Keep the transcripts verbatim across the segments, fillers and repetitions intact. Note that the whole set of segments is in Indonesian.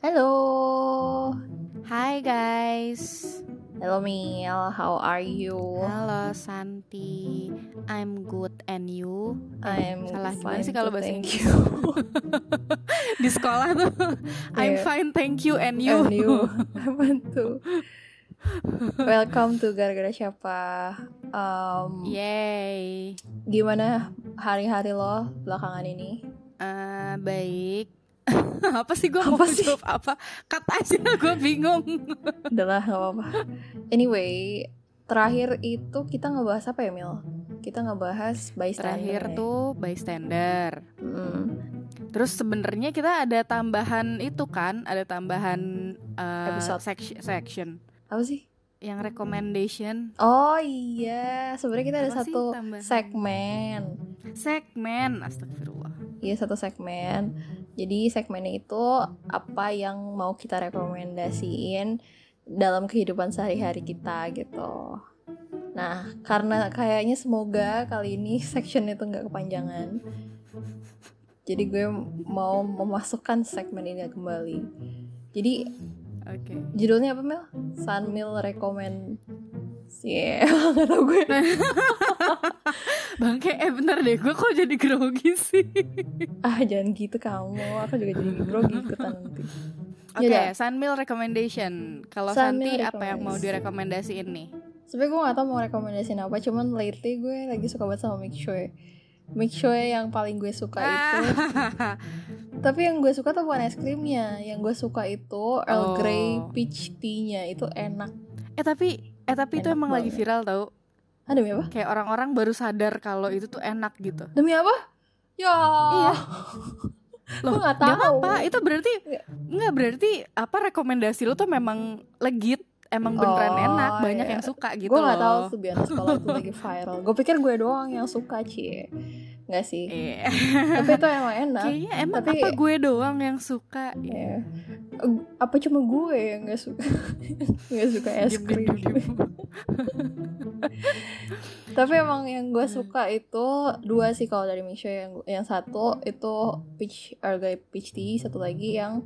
Halo. Hai guys. Hello Milla, how are you? Halo Santi, I'm good and you? I'm salah gimana sih kalau bahasa Inggris? Di sekolah tuh, I'm yeah. fine, thank you and you. And you. Apa tuh? Welcome to Gara-gara Siapa. Um, Yay. Gimana hari-hari lo belakangan ini? Uh, baik. apa sih gue mau jawab apa? Cut aja, gue bingung. Udah lah, gak apa-apa. Anyway, terakhir itu kita ngebahas apa ya Mil? Kita ngebahas bystander. Terakhir ya. Tuh bystander. Mm. Terus sebenarnya kita ada tambahan itu kan, ada tambahan uh, episode section, section. Apa sih? Yang recommendation. Oh iya, sebenarnya kita apa ada satu tambahan? segmen. Segmen, astagfirullah. Iya, satu segmen. Jadi segmennya itu apa yang mau kita rekomendasiin dalam kehidupan sehari-hari kita gitu. Nah, karena kayaknya semoga kali ini sectionnya tuh gak kepanjangan. Jadi gue mau memasukkan segmen ini kembali. Jadi okay. Judulnya apa Mil? San Mil Recommend. Yeah, gak tau gue. Bangke, eh bener deh, gue kok jadi grogi sih. Ah jangan gitu kamu, aku juga jadi grogi ikutan nanti. Oke, okay, Sanmil recommendation. Kalau Santi apa yang mau direkomendasiin nih? Sebenernya gue gak tau mau rekomendasiin apa, cuman lately gue lagi suka banget sama Mishu. Mishu yang paling gue suka itu. Tapi yang gue suka tuh bukan es krimnya, yang gue suka itu Earl Grey peach tea-nya, itu enak. Eh tapi Eh tapi enak itu emang banget. Lagi viral tau. Ah demi apa? Kayak orang-orang baru sadar kalau itu tuh enak gitu. Demi apa? Ya. Iya. Loh, gak tahu. Gak apa, itu berarti nggak berarti apa rekomendasi lo tuh memang legit, emang beneran oh, enak, banyak iya. yang suka gitu. Gue nggak tahu tuh biar sekolah itu lagi viral. Gue pikir gue doang yang suka cie. Nggak sih. Yeah. Tapi itu emang enak. Kayaknya emang tapi, apa gue doang yang suka. Yeah. Apa cuma gue yang nggak suka nggak suka es krim. Tapi emang yang gue suka itu dua sih kalau dari Mishu, yang yang satu itu peach Earl Grey peach tea, satu lagi yang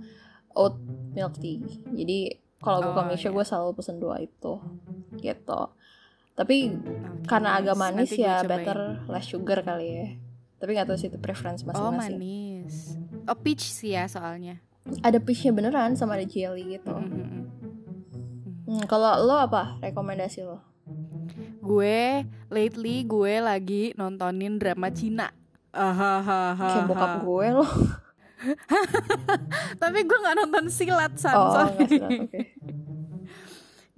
oat milk tea. Jadi kalau buka oh, Mishu iya. gue selalu pesen dua itu gitu. Tapi okay, karena agak manis nanti ya better less sugar kali ya. Tapi gak tahu sih itu preference masing-masing. Oh manis. Oh peach sih ya soalnya. Ada peachnya beneran sama ada jelly gitu. Mm-hmm. Hmm, kalau lo apa rekomendasi lo? Gue lately gue lagi nontonin drama Cina. Kayak bokap gue loh. Tapi gue nggak nonton silat San. Oh nggak silat, oke. Okay.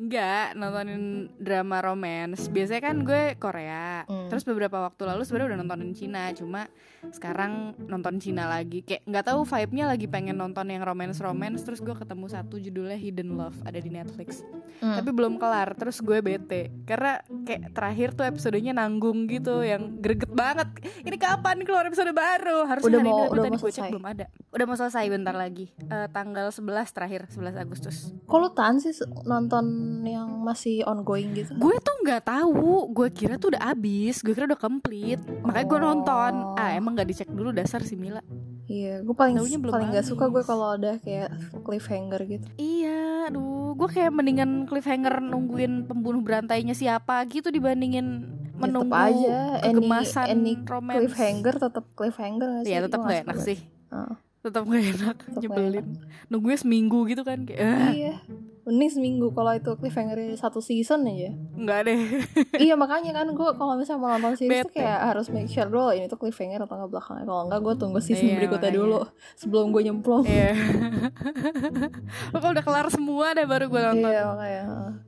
Nggak nontonin drama romance. Biasanya kan gue Korea. Mm. Terus beberapa waktu lalu sebenarnya udah nontonin Cina. Cuma sekarang nonton Cina lagi. Kayak nggak tahu vibe-nya lagi pengen nonton yang romance-romance. Terus gue ketemu satu judulnya Hidden Love ada di Netflix. Mm. Tapi belum kelar. Terus gue bete karena kayak terakhir tuh episodenya nanggung gitu. Yang greget banget. Ini kapan keluar episode baru? Harusnya udah hari mau, ini udah tadi gue cek belum ada. Udah mau selesai bentar lagi. Uh, tanggal sebelas terakhir sebelas Agustus. Kok lu tahan sih nonton yang masih ongoing gitu? Gue tuh nggak tahu, gue kira tuh udah abis, gue kira udah komplit, makanya oh. gue nonton. Ah emang nggak dicek dulu dasar si Mila. Iya, gue paling paling nggak suka gue kalau ada kayak cliffhanger gitu. Iya, aduh, gue kayak mendingan cliffhanger nungguin pembunuh berantainya siapa gitu dibandingin menunggu ya, aja. Kegemasan any, any romance. Cliffhanger tetap cliffhanger nggak sih? Iya tetap nggak enak sih. Uh. Tetap gak enak, tetep nyebelin. Nunggunya seminggu gitu kan kayak. Iya. Mending seminggu kalau itu cliffhanger satu season aja. Enggak deh. Iya makanya kan gue kalau misalnya mau nonton series tuh kayak harus make sure dulu ini tuh cliffhanger atau enggak belakangnya. Kalau enggak gue tunggu season iya, berikutnya makanya. Dulu sebelum gue nyemplung. Iya. Kalau udah kelar semua deh baru gue nonton. Iya makanya.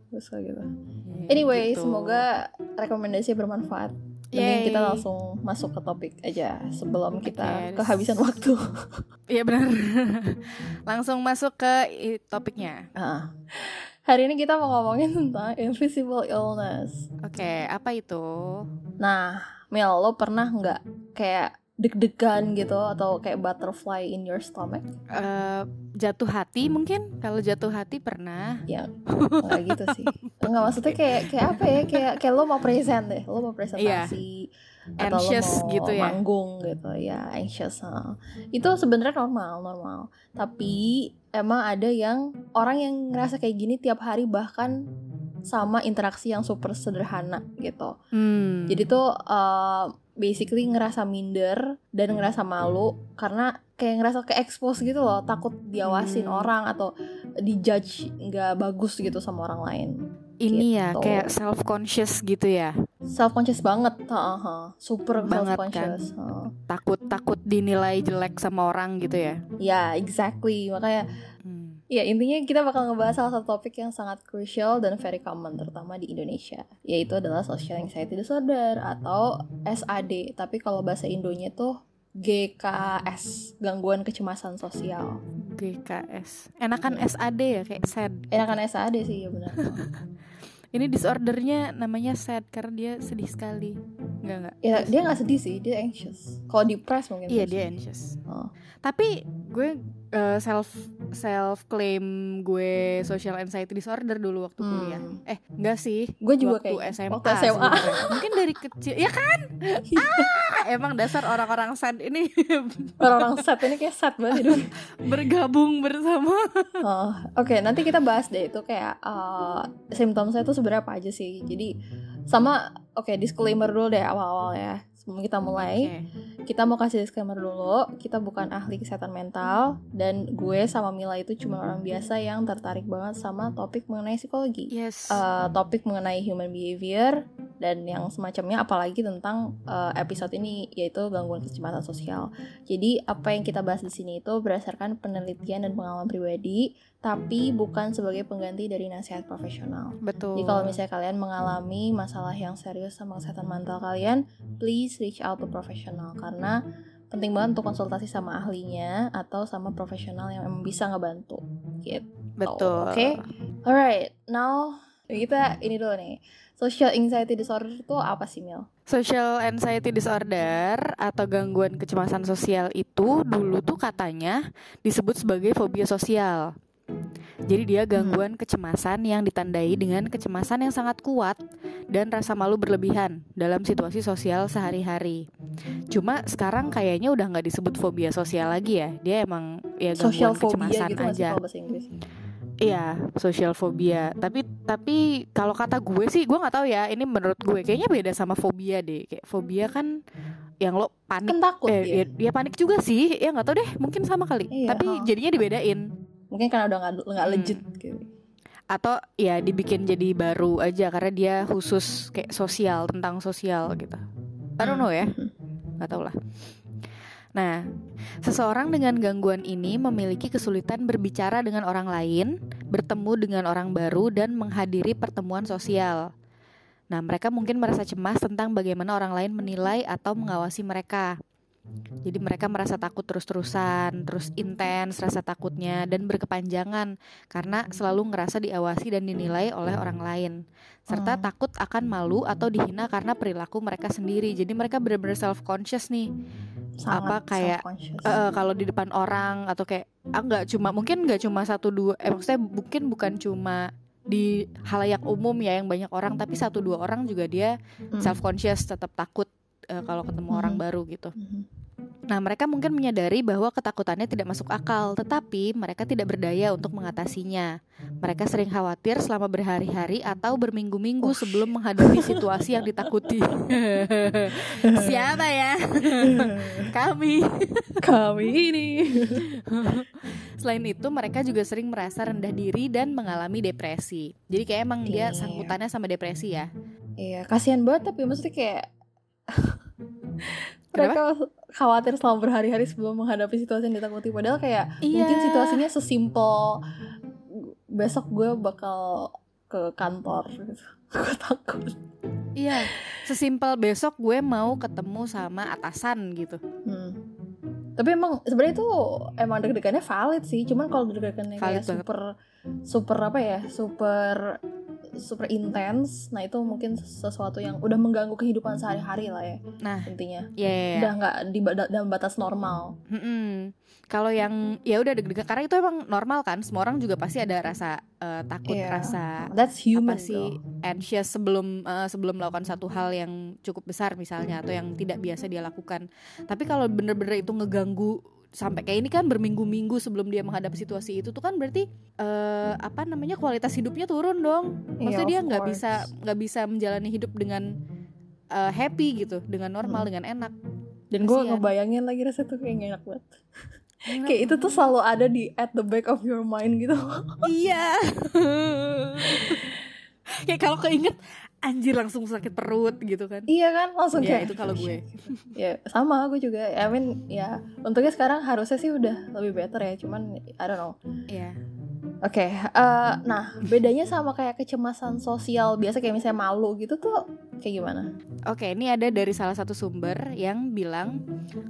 Terus kayak gitu. Anyway, gitu. Semoga rekomendasi bermanfaat. Mending Yay. Kita langsung masuk ke topik aja sebelum kita yes. kehabisan waktu. Iya benar. Langsung masuk ke topiknya. Uh, hari ini kita mau ngomongin tentang invisible illness. Oke, okay, apa itu? Nah, Mil, lo pernah nggak kayak deg-degan gitu atau kayak butterfly in your stomach? Uh, jatuh hati mungkin? Kalau jatuh hati pernah? Ya, nggak gitu sih. Nggak maksudnya kayak kayak apa ya? Kayak kayak lo mau present deh, lo mau presentasi yeah. atau anxious lo mau gitu ya? Manggung gitu ya, anxious. Huh? Itu sebenarnya normal, normal. Tapi emang ada yang orang yang ngerasa kayak gini tiap hari bahkan sama interaksi yang super sederhana gitu. Hmm. Jadi tuh. Uh, basically ngerasa minder dan ngerasa malu karena kayak ngerasa ke-expose gitu loh, takut diawasin hmm. orang atau di-judge nggak bagus gitu sama orang lain. Ini gitu. Ya kayak self-conscious gitu ya. Self-conscious banget, uh-huh. super banget self-conscious. Kan? Uh. Takut-takut dinilai jelek sama orang gitu ya. Ya, yeah, exactly. Makanya hmm. ya intinya kita bakal ngebahas salah satu topik yang sangat crucial dan very common terutama di Indonesia, yaitu adalah social anxiety disorder atau S A D. Tapi kalau bahasa Indonya tuh G K S, gangguan kecemasan sosial. G K S. Enakan ya. S A D ya kayak sad. Enakan S A D sih ya benar. Ini disordernya namanya sad karena dia sedih sekali. Enggak enggak. Ya dia enggak sedih sih, dia anxious. Kalau depressed mungkin. Iya, dia anxious. Oh. Tapi gue uh, self self claim gue social anxiety disorder dulu waktu hmm. kuliah. Eh, enggak sih. Gue juga waktu kayak S M A. Waktu S M A. Mungkin dari kecil. Ya kan? ah, emang dasar orang-orang sad ini. Orang-orang sad ini kayak sad banget dulu. Bergabung bersama. Oh, oke, okay, nanti kita bahas deh itu kayak uh, simptom saya tuh sebenarnya apa aja sih. Jadi sama oke okay, disclaimer dulu deh awal-awal ya. Sebelum kita mulai, okay. kita mau kasih disclaimer dulu. Kita bukan ahli kesehatan mental dan gue sama Mila itu cuma orang biasa yang tertarik banget sama topik mengenai psikologi, yes. uh, topik mengenai human behavior dan yang semacamnya, apalagi tentang uh, episode ini yaitu gangguan kecemasan sosial. Jadi apa yang kita bahas di sini itu berdasarkan penelitian dan pengalaman pribadi, tapi bukan sebagai pengganti dari nasihat profesional. Betul. Jadi kalau misalnya kalian mengalami masalah yang serius sama kesehatan mental kalian, please reach out to profesional karena penting banget untuk konsultasi sama ahlinya atau sama profesional yang emang bisa ngebantu gitu. Betul. Oke. Okay? Alright, now kita ini dulu nih. Social anxiety disorder itu apa sih, Mil? Social anxiety disorder atau gangguan kecemasan sosial itu dulu tuh katanya disebut sebagai fobia sosial. Jadi dia gangguan kecemasan yang ditandai dengan kecemasan yang sangat kuat dan rasa malu berlebihan dalam situasi sosial sehari-hari. Cuma sekarang kayaknya udah gak disebut fobia sosial lagi ya. Dia emang ya gangguan kecemasan gitu aja. Iya, social phobia. Tapi tapi kalau kata gue sih, gue nggak tahu ya. Ini menurut gue kayaknya beda sama fobia deh. Kayak fobia kan yang lo panik. Kan takut eh, ya. Ya panik juga sih. Ya nggak tahu deh. Mungkin sama kali. Iya, tapi oh. jadinya dibedain. Mungkin karena udah gak, gak legit hmm. gitu. Atau ya dibikin jadi baru aja karena dia khusus kayak sosial, tentang sosial gitu. I don't know ya, gak tau lah. Nah, seseorang dengan gangguan ini memiliki kesulitan berbicara dengan orang lain, bertemu dengan orang baru, dan menghadiri pertemuan sosial. Nah, mereka mungkin merasa cemas tentang bagaimana orang lain menilai atau mengawasi mereka. Jadi mereka merasa takut terus-terusan, terus intens rasa takutnya dan berkepanjangan karena selalu ngerasa diawasi dan dinilai oleh orang lain. Serta hmm. takut akan malu atau dihina karena perilaku mereka sendiri. Jadi mereka benar-benar self-conscious nih. Sangat apa kayak uh, kalau di depan orang atau kayak ah, gak cuma mungkin gak cuma satu dua eh maksudnya mungkin bukan cuma di halayak umum ya yang banyak orang, tapi satu dua orang juga dia hmm. self-conscious, tetap takut kalau ketemu hmm. orang baru gitu. Hmm. Nah, mereka mungkin menyadari bahwa ketakutannya tidak masuk akal, tetapi mereka tidak berdaya untuk mengatasinya. Mereka sering khawatir selama berhari-hari atau berminggu-minggu oh, sebelum shit. menghadapi situasi yang ditakuti. Siapa ya? Kami. Kami ini. Selain itu, mereka juga sering merasa rendah diri dan mengalami depresi. Jadi kayak emang yeah. dia sangkutannya sama depresi ya? Iya, yeah, kasihan banget tapi maksudnya kayak... Mereka khawatir selama berhari-hari sebelum menghadapi situasi yang ditakuti. Padahal kayak iya. mungkin situasinya sesimpel besok gue bakal ke kantor gitu. Gue takut. Iya, sesimpel besok gue mau ketemu sama atasan gitu. hmm. Tapi emang sebenarnya itu emang deg-degannya valid sih. Cuman kalau deg-degannya kayak super super apa ya, super super intens, nah itu mungkin sesuatu yang udah mengganggu kehidupan sehari-hari lah ya. Nah, intinya yeah. udah nggak di dalam batas normal. Mm-hmm. Kalau yang ya udah deg-degan karena itu emang normal kan, semua orang juga pasti ada rasa uh, takut, yeah. rasa That's human, apa sih though. anxious sebelum uh, sebelum melakukan satu hal yang cukup besar misalnya atau yang tidak biasa dia lakukan. Tapi kalau bener-bener itu ngeganggu sampai kayak ini kan berminggu-minggu sebelum dia menghadapi situasi itu tuh kan berarti uh, apa namanya kualitas hidupnya turun dong. Maksudnya yeah, dia nggak bisa nggak bisa menjalani hidup dengan uh, happy gitu, dengan normal, hmm. dengan enak. Dan gue ngebayangin lagi rasanya tuh kayak gak enak banget. Kayak itu tuh selalu ada di at the back of your mind gitu. Iya. Kayak kalau keinget anjir langsung sakit perut gitu kan. Iya kan, langsung ya, kayak itu kalau gue. Ya sama, gue juga. I mean ya untungnya sekarang harusnya sih udah lebih better ya, cuman I don't know. Iya. Oke, okay, uh, nah bedanya sama kayak kecemasan sosial biasa kayak misalnya malu gitu tuh kayak gimana? Oke, okay, ini ada dari salah satu sumber yang bilang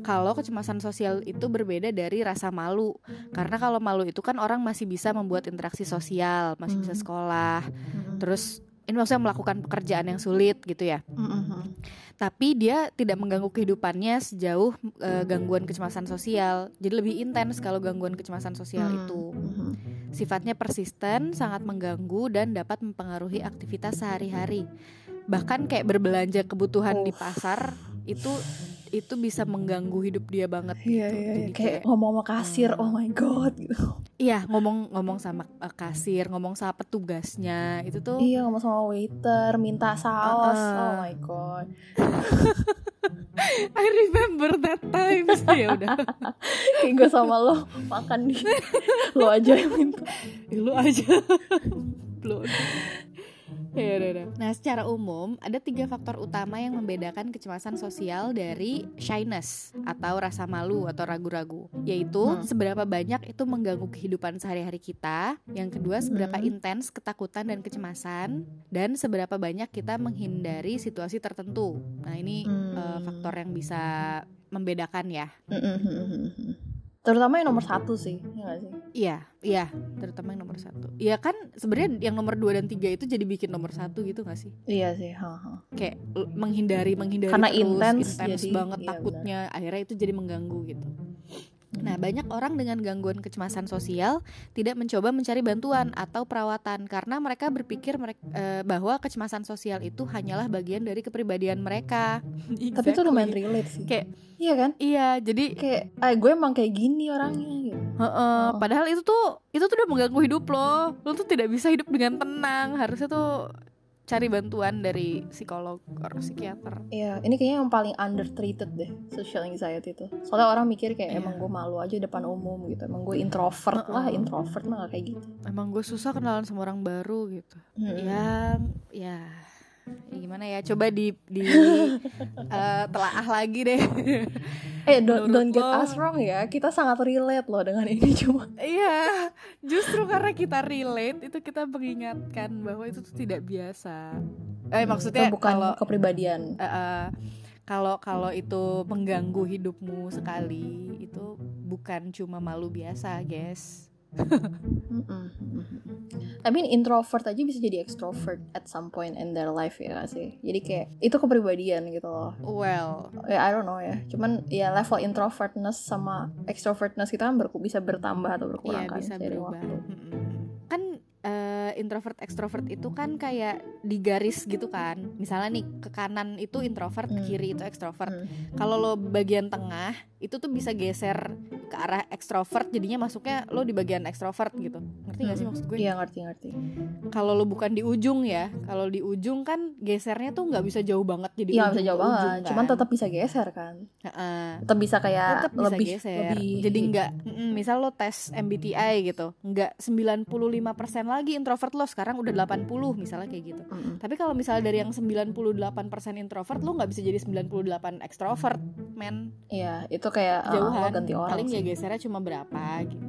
kalau kecemasan sosial itu berbeda dari rasa malu. Karena kalau malu itu kan orang masih bisa membuat interaksi sosial, masih hmm. bisa sekolah, hmm. terus ini maksudnya melakukan pekerjaan yang sulit gitu ya. Mm-hmm. Tapi dia tidak mengganggu kehidupannya sejauh uh, gangguan kecemasan sosial. Jadi lebih intens kalau gangguan kecemasan sosial mm-hmm. itu. Sifatnya persisten, sangat mengganggu dan dapat mempengaruhi aktivitas sehari-hari. Bahkan kayak berbelanja kebutuhan oh. di pasar itu itu bisa mengganggu hidup dia banget gitu. Yeah, yeah, Jadi kayak, kayak ngomong sama kasir, hmm. oh my god gitu. Iya, ngomong-ngomong sama kasir, ngomong sama petugasnya, itu tuh. Iya, ngomong sama waiter, minta saus. Uh-uh. Oh my god. I remember that time. Ya udah. Kayak gue sama lo makan di lo aja yang minta. Ya, lo aja. Belum. Nah, secara umum ada tiga faktor utama yang membedakan kecemasan sosial dari shyness atau rasa malu atau ragu-ragu, yaitu hmm. seberapa banyak itu mengganggu kehidupan sehari-hari kita, yang kedua seberapa hmm. intens ketakutan dan kecemasan, dan seberapa banyak kita menghindari situasi tertentu. Nah, ini hmm. uh, faktor yang bisa membedakan ya. Terutama yang nomor satu sih, ya nggak sih? Iya, iya, terutama yang nomor satu. Iya kan, sebenarnya yang nomor dua dan tiga itu jadi bikin nomor satu gitu nggak sih? Iya sih. Ha-ha. Kayak menghindari, menghindari karena terus, intens banget iya, takutnya, benar. Akhirnya itu jadi mengganggu gitu. Nah, banyak orang dengan gangguan kecemasan sosial tidak mencoba mencari bantuan atau perawatan karena mereka berpikir mereka, e, bahwa kecemasan sosial itu hanyalah bagian dari kepribadian mereka. Exactly. Tapi itu lumayan relate sih. Kayak, iya kan? Iya, jadi kayak ah, gue emang kayak gini orangnya gitu. Heeh, oh. padahal itu tuh itu tuh udah mengganggu hidup lo. Lo tuh tidak bisa hidup dengan tenang. Harusnya tuh cari bantuan dari psikolog atau psikiater. Iya, ini kayaknya yang paling undertreated deh, social anxiety itu. Soalnya orang mikir kayak yeah. emang gue malu aja depan umum gitu. Emang gue introvert uh-uh. lah, introvert mah gak kayak gitu. Emang gue susah kenalan sama orang baru gitu. Hmm. Ya, ya, ya gimana ya? Coba di di uh, telaah lagi deh. Eh, don't, don't get us wrong ya. Kita sangat relate loh dengan ini cuma. Iya, justru karena kita relate itu kita mengingatkan bahwa itu tuh tidak biasa. Eh, hmm, maksudnya bukan kalau kepribadian. Uh, uh, kalau kalau itu mengganggu hidupmu sekali, itu bukan cuma malu biasa, guys. I mean introvert aja bisa jadi extrovert at some point in their life ya gak sih? Jadi kayak itu kepribadian gitu loh. Well, ya yeah, I don't know ya. Cuman ya level introvertness sama extrovertness kita kan berku- bisa bertambah atau berkurang yeah, kan bisa dari berubah. Waktu. Kan uh, introvert extrovert itu kan kayak digaris gitu kan. Misalnya nih ke kanan itu introvert, ke kiri itu extrovert. Hmm. Kalau lo bagian tengah itu tuh bisa geser ke arah ekstrovert, jadinya masuknya lo di bagian ekstrovert gitu. Ngerti gak sih maksud gue? Iya, ngerti-ngerti. Kalau lo bukan di ujung ya, kalau di ujung kan gesernya tuh gak bisa jauh banget jadi ya, ujung. Iya, bisa jauh banget, kan. Cuman tetap bisa geser kan. Heeh. Tetap bisa kayak tetep bisa lebih geser. lebih jadi enggak, misal lo tes M B T I gitu, enggak sembilan puluh lima persen lagi introvert lo, sekarang udah delapan puluh misalnya kayak gitu. Mm-hmm. Tapi kalau misalnya dari yang sembilan puluh delapan persen introvert lo gak bisa jadi sembilan puluh delapan ekstrovert, men. Iya, itu kayak jauhan, uh, ganti orang paling sih. Ya gesernya cuma berapa gitu.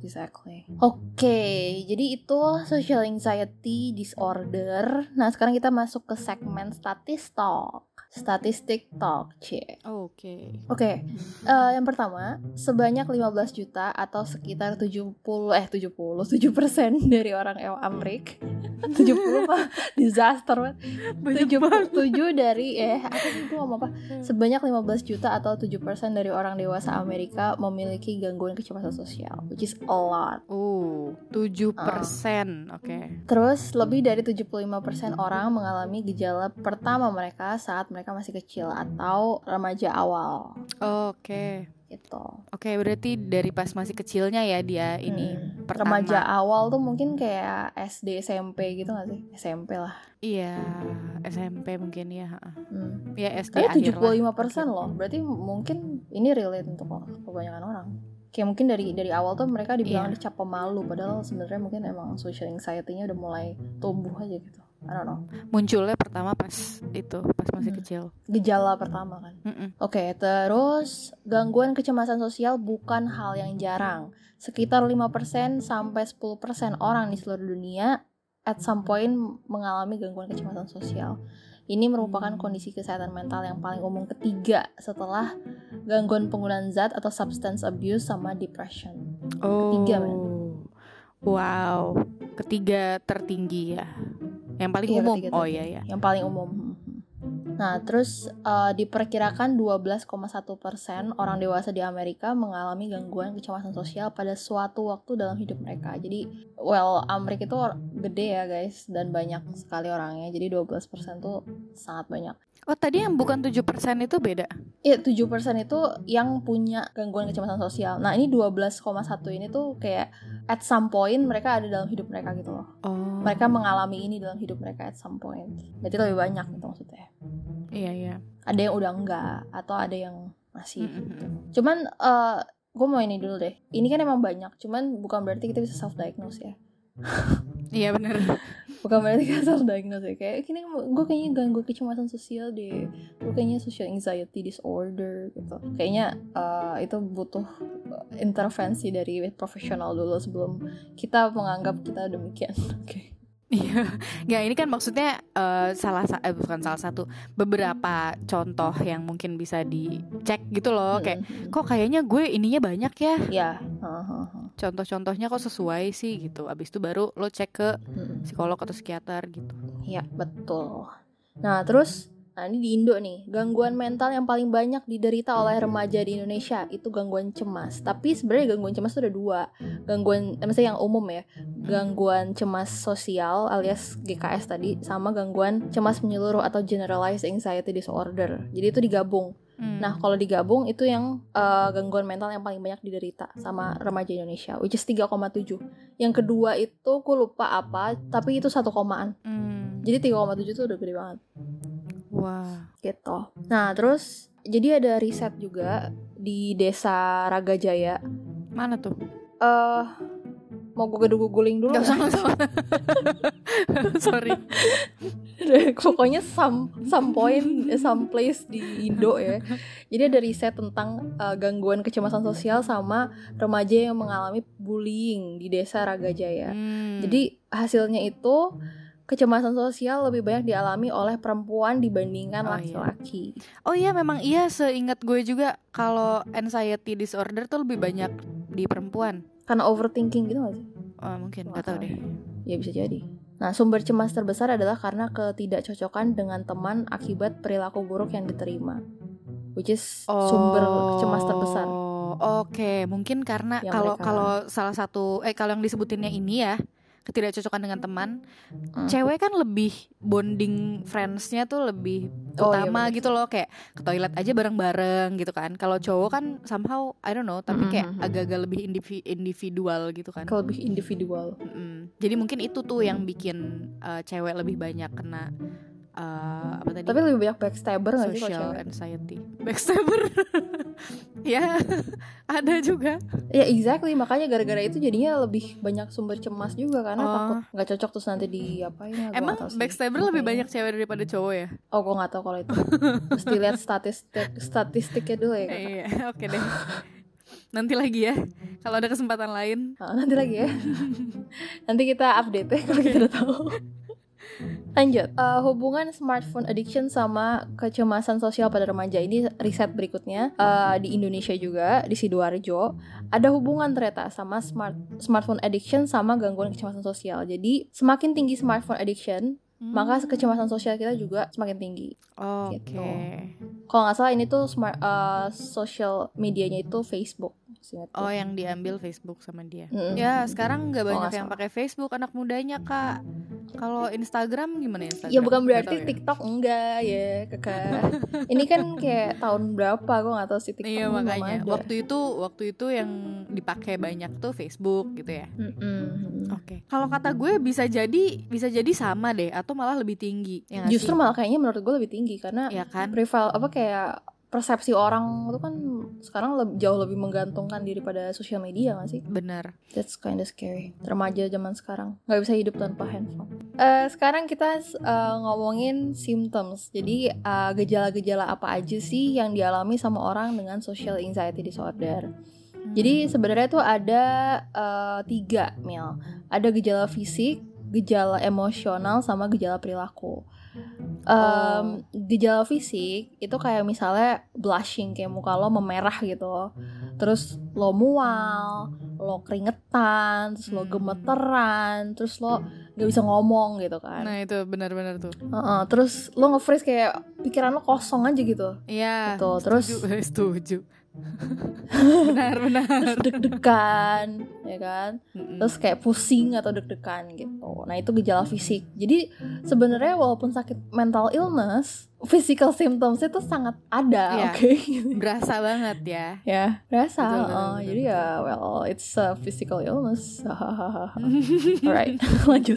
Exactly. Oke, okay, jadi itu social anxiety disorder. Nah sekarang kita masuk ke segmen statistik talk. Statistik talk, cek. Oke. Okay. Oke. Okay. Uh, yang pertama, sebanyak lima belas juta atau sekitar tujuh puluh eh tujuh puluh tujuh persen dari orang Amerika. tujuh puluh mah disaster banget. tujuh puluh tujuh dari eh apa sih gua ngomong apa? Sebanyak lima belas juta atau tujuh persen dari orang dewasa Amerika memiliki gangguan kecemasan sosial, which is a lot. Oh, tujuh persen. Uh. Oke. Okay. Terus lebih dari tujuh puluh lima persen orang mengalami gejala pertama mereka saat mereka masih kecil atau remaja awal. Oh, oke. Okay. Gitu. Oke, okay, berarti dari pas masih kecilnya ya dia ini hmm. pertama. Remaja awal tuh mungkin kayak S D, S M P gitu gak sih? S M P lah. Iya, S M P mungkin ya. Hmm. Ya S D akhir lah. tujuh puluh lima persen loh. Berarti mungkin ini relate untuk kebanyakan orang. Kayak mungkin dari dari awal tuh mereka dibilang yeah. dicap pemalu, padahal sebenarnya mungkin emang social anxiety-nya udah mulai tumbuh aja gitu. I don't know. Munculnya pertama pas itu, pas masih hmm. kecil. Gejala pertama kan. Oke, okay, terus gangguan kecemasan sosial bukan hal yang jarang. Sekitar lima persen sampai sepuluh persen orang di seluruh dunia at some point mengalami gangguan kecemasan sosial. Ini merupakan kondisi kesehatan mental yang paling umum ketiga setelah gangguan penggunaan zat atau substance abuse sama depression. Oh. Ketiga, men. Wow, ketiga tertinggi ya. Yang paling iya, umum. Oh iya ya. Yang paling umum. Nah, terus uh, diperkirakan dua belas koma satu persen orang dewasa di Amerika mengalami gangguan kecemasan sosial pada suatu waktu dalam hidup mereka. Jadi, well, Amerika itu gede ya, guys, dan banyak sekali orangnya. Jadi dua belas persen tuh sangat banyak. Oh, tadi yang bukan tujuh persen itu beda? Iya, tujuh persen itu yang punya gangguan kecemasan sosial. Nah, ini dua belas koma satu ini tuh kayak at some point mereka ada dalam hidup mereka gitu loh. Oh. Mereka mengalami ini dalam hidup mereka at some point. Berarti lebih banyak gitu maksudnya. Iya, iya. Ada yang udah enggak, atau ada yang masih mm-hmm. gitu. Cuman, uh, gue mau ini dulu deh. Ini kan emang banyak, cuman bukan berarti kita bisa self-diagnose ya. Iya benar. Bukan berarti kasar diagnosis kayak kini gue kayaknya gangguan kecemasan sosial deh, gue kayaknya social anxiety disorder gitu. Kayaknya uh, itu butuh intervensi dari profesional dulu sebelum kita menganggap kita demikian. Oke. Okay. Iya, nggak ini kan maksudnya uh, salah sa- eh, bukan salah satu beberapa contoh yang mungkin bisa dicek gitu loh, kayak hmm. kok kayaknya gue ininya banyak ya. Iya. Uh-huh. Contoh-contohnya kok sesuai sih gitu. Abis itu baru lo cek ke psikolog atau psikiater gitu. Iya betul. Nah terus, nah ini di Indo nih, gangguan mental yang paling banyak diderita oleh remaja di Indonesia itu gangguan cemas. Tapi sebenarnya gangguan cemas itu ada dua. Gangguan, eh, maksudnya yang umum ya, gangguan cemas sosial alias G K S tadi, sama gangguan cemas menyeluruh atau generalized anxiety disorder. Jadi itu digabung. hmm. Nah kalau digabung itu yang uh, gangguan mental yang paling banyak diderita sama remaja Indonesia, which is tiga koma tujuh. Yang kedua itu aku lupa apa, tapi itu satu komaan. hmm. Jadi tiga koma tujuh itu udah gede banget. Wah, wow. Gitu. Nah, terus jadi ada riset juga di desa Ragajaya. Mana tuh? Eh, uh, mau gue googling dulu. Gak usah, usah. Sorry. Pokoknya some some point, some place di Indo ya. Jadi ada riset tentang uh, gangguan kecemasan sosial sama remaja yang mengalami bullying di desa Ragajaya. Hmm. Jadi hasilnya itu kecemasan sosial lebih banyak dialami oleh perempuan dibandingkan oh, laki-laki. Iya. Oh iya, memang iya, seingat gue juga kalau anxiety disorder tuh lebih banyak di perempuan. Karena overthinking gitu gak sih? Oh, mungkin, gak tahu deh. Ya bisa jadi. Nah, sumber cemas terbesar adalah karena ketidakcocokan dengan teman akibat perilaku buruk yang diterima, which is oh. sumber cemas terbesar. Oke, okay. Mungkin karena kalau mereka... kalau salah satu eh kalau yang disebutinnya ini ya, ketidakcocokan dengan teman. Hmm. Cewek kan lebih bonding friends-nya tuh lebih oh, utama iya, gitu loh, kayak ke toilet aja bareng-bareng gitu kan. Kalau cowok kan somehow I don't know, tapi kayak mm-hmm. agak-agak lebih indivi- individual gitu kan. Kalau lebih individual. Mm-hmm. Jadi mungkin itu tuh yang bikin uh, cewek lebih banyak kena Uh, apa tadi? Tapi lebih banyak backstabber nggak sih kalau cewek? Social anxiety, backstabber, ya ada juga. Ya yeah, exactly, makanya gara-gara itu jadinya lebih banyak sumber cemas juga karena oh. takut nggak cocok terus nanti diapain ya? Emang backstabber okay. lebih banyak cewek daripada cowok ya? Oh, gue nggak tahu kalau itu. Mesti lihat statistik statistiknya dulu ya. Iya, oke deh. Nanti lagi ya, kalau ada kesempatan lain. Oh, nanti lagi ya. Nanti kita update ya kalau okay. kita udah tahu. Lanjut, uh, hubungan smartphone addiction sama kecemasan sosial pada remaja. Ini riset berikutnya uh, di Indonesia juga, di Sidoarjo. Ada hubungan ternyata sama smart, smartphone addiction sama gangguan kecemasan sosial. Jadi semakin tinggi smartphone addiction, hmm. maka kecemasan sosial kita juga semakin tinggi. oh, gitu. Okay. Kalau gak salah ini tuh smart, uh, social medianya itu Facebook. Oh, yang diambil Facebook sama dia. Mm-hmm. Ya, sekarang nggak banyak oh, yang pakai Facebook anak mudanya, Kak. Kalau Instagram gimana Instagram? Ya bukan berarti TikTok ya? Enggak ya, Kakak. Ini kan kayak tahun berapa gue nggak tahu sih TikTok. Iya makanya. Ada. Waktu itu, waktu itu yang dipakai banyak tuh Facebook gitu ya. Mm-hmm. Oke. Okay. Kalau kata gue bisa jadi, bisa jadi sama deh, atau malah lebih tinggi. Ya, justru malah kayaknya menurut gue lebih tinggi karena ya kan? Preval apa kayak persepsi orang itu kan sekarang lebih, jauh lebih menggantungkan diri pada sosial media gak sih? Benar. That's kinda scary. Remaja zaman sekarang gak bisa hidup tanpa handphone. Uh, sekarang kita uh, ngomongin symptoms. Jadi uh, gejala-gejala apa aja sih yang dialami sama orang dengan social anxiety disorder. Jadi sebenarnya tuh ada uh, tiga, Mil. Ada gejala fisik, gejala emosional, sama gejala perilaku. Um, oh. Gejala fisik itu kayak misalnya blushing, kayak muka lo memerah gitu, terus lo mual, lo keringetan, terus lo gemeteran, terus lo gak bisa ngomong gitu kan. Nah itu benar-benar tuh. Uh-uh, terus lo nge-freeze kayak pikiran lo kosong aja gitu. Iya. Gitu. Terus setuju, setuju. Benar-benar. Terus deg-degan, ya kan? Mm-mm. Terus kayak pusing atau deg-degan gitu. Nah itu gejala fisik. Jadi sebenarnya walaupun sakit mental illness, physical symptoms itu sangat ada, ya, oke? Okay? Berasa banget ya. Ya, berasa. Betul, betul, betul. Uh, jadi ya, well, it's a physical illness. Alright, lanjut.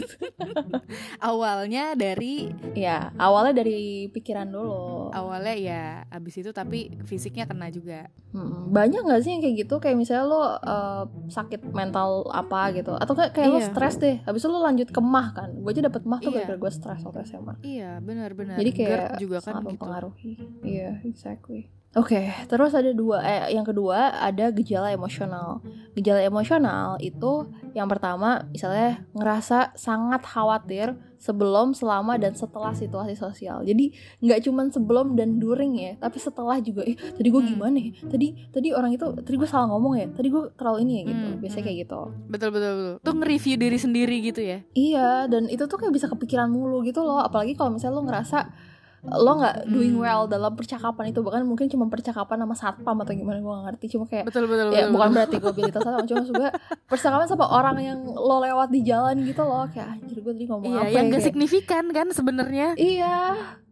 Awalnya dari, ya, awalnya dari pikiran dulu. Awalnya ya, abis itu tapi fisiknya kena juga. Hmm, banyak nggak sih yang kayak gitu? Kayak misalnya lo uh, sakit mental apa gitu, atau kayak, kayak iya. lo stres deh. Habis itu lo lanjut ke mah kan. Gue aja dapet mah tuh iya. gara-gara gue stres waktu S M A. Iya, benar-benar. Jadi kayak juga kan mempengaruhi. Gitu. Iya, exactly. Oke, okay, terus ada dua. Eh, yang kedua ada gejala emosional. Gejala emosional itu yang pertama, misalnya ngerasa sangat khawatir sebelum, selama, dan setelah situasi sosial. Jadi nggak cuma sebelum dan during ya, tapi setelah juga. Eh, tadi gue gimana ya? Tadi, tadi orang itu, tadi gue salah ngomong ya. Tadi gue terlalu ini ya gitu. Biasanya kayak gitu. Betul betul betul. Tuh nge-review diri sendiri gitu ya? Iya, dan itu tuh kayak bisa kepikiran mulu gitu loh. Apalagi kalau misalnya lo ngerasa lo nggak doing well dalam percakapan itu, bahkan mungkin cuma percakapan sama satpam atau gimana, gue nggak ngerti, cuma kayak betul, betul, ya betul, bukan betul. Berarti gue bilang satpam, cuma juga percakapan sama orang yang lo lewat di jalan gitu loh, kayak anjir gue tadi ngomong iya, apa yang ya, gak kayak signifikan kan sebenarnya, iya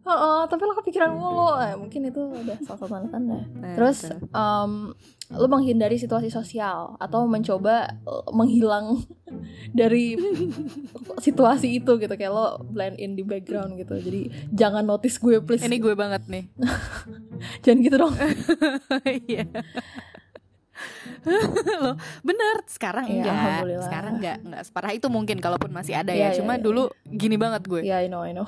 uh-uh, tapi lo kepikiran mulu, eh, mungkin itu udah salah satu tanda-tanda. Nah, terus um, lo menghindari situasi sosial atau mencoba menghilang dari situasi itu gitu, kayak lo blend in di background gitu. Jadi jangan notice gue please. Ini gue banget nih. Jangan gitu dong. Iya. Loh, bener sekarang ya, enggak sekarang enggak enggak separah itu mungkin, kalaupun masih ada ya, ya cuma ya, dulu ya. Gini banget gue ya, I know I know.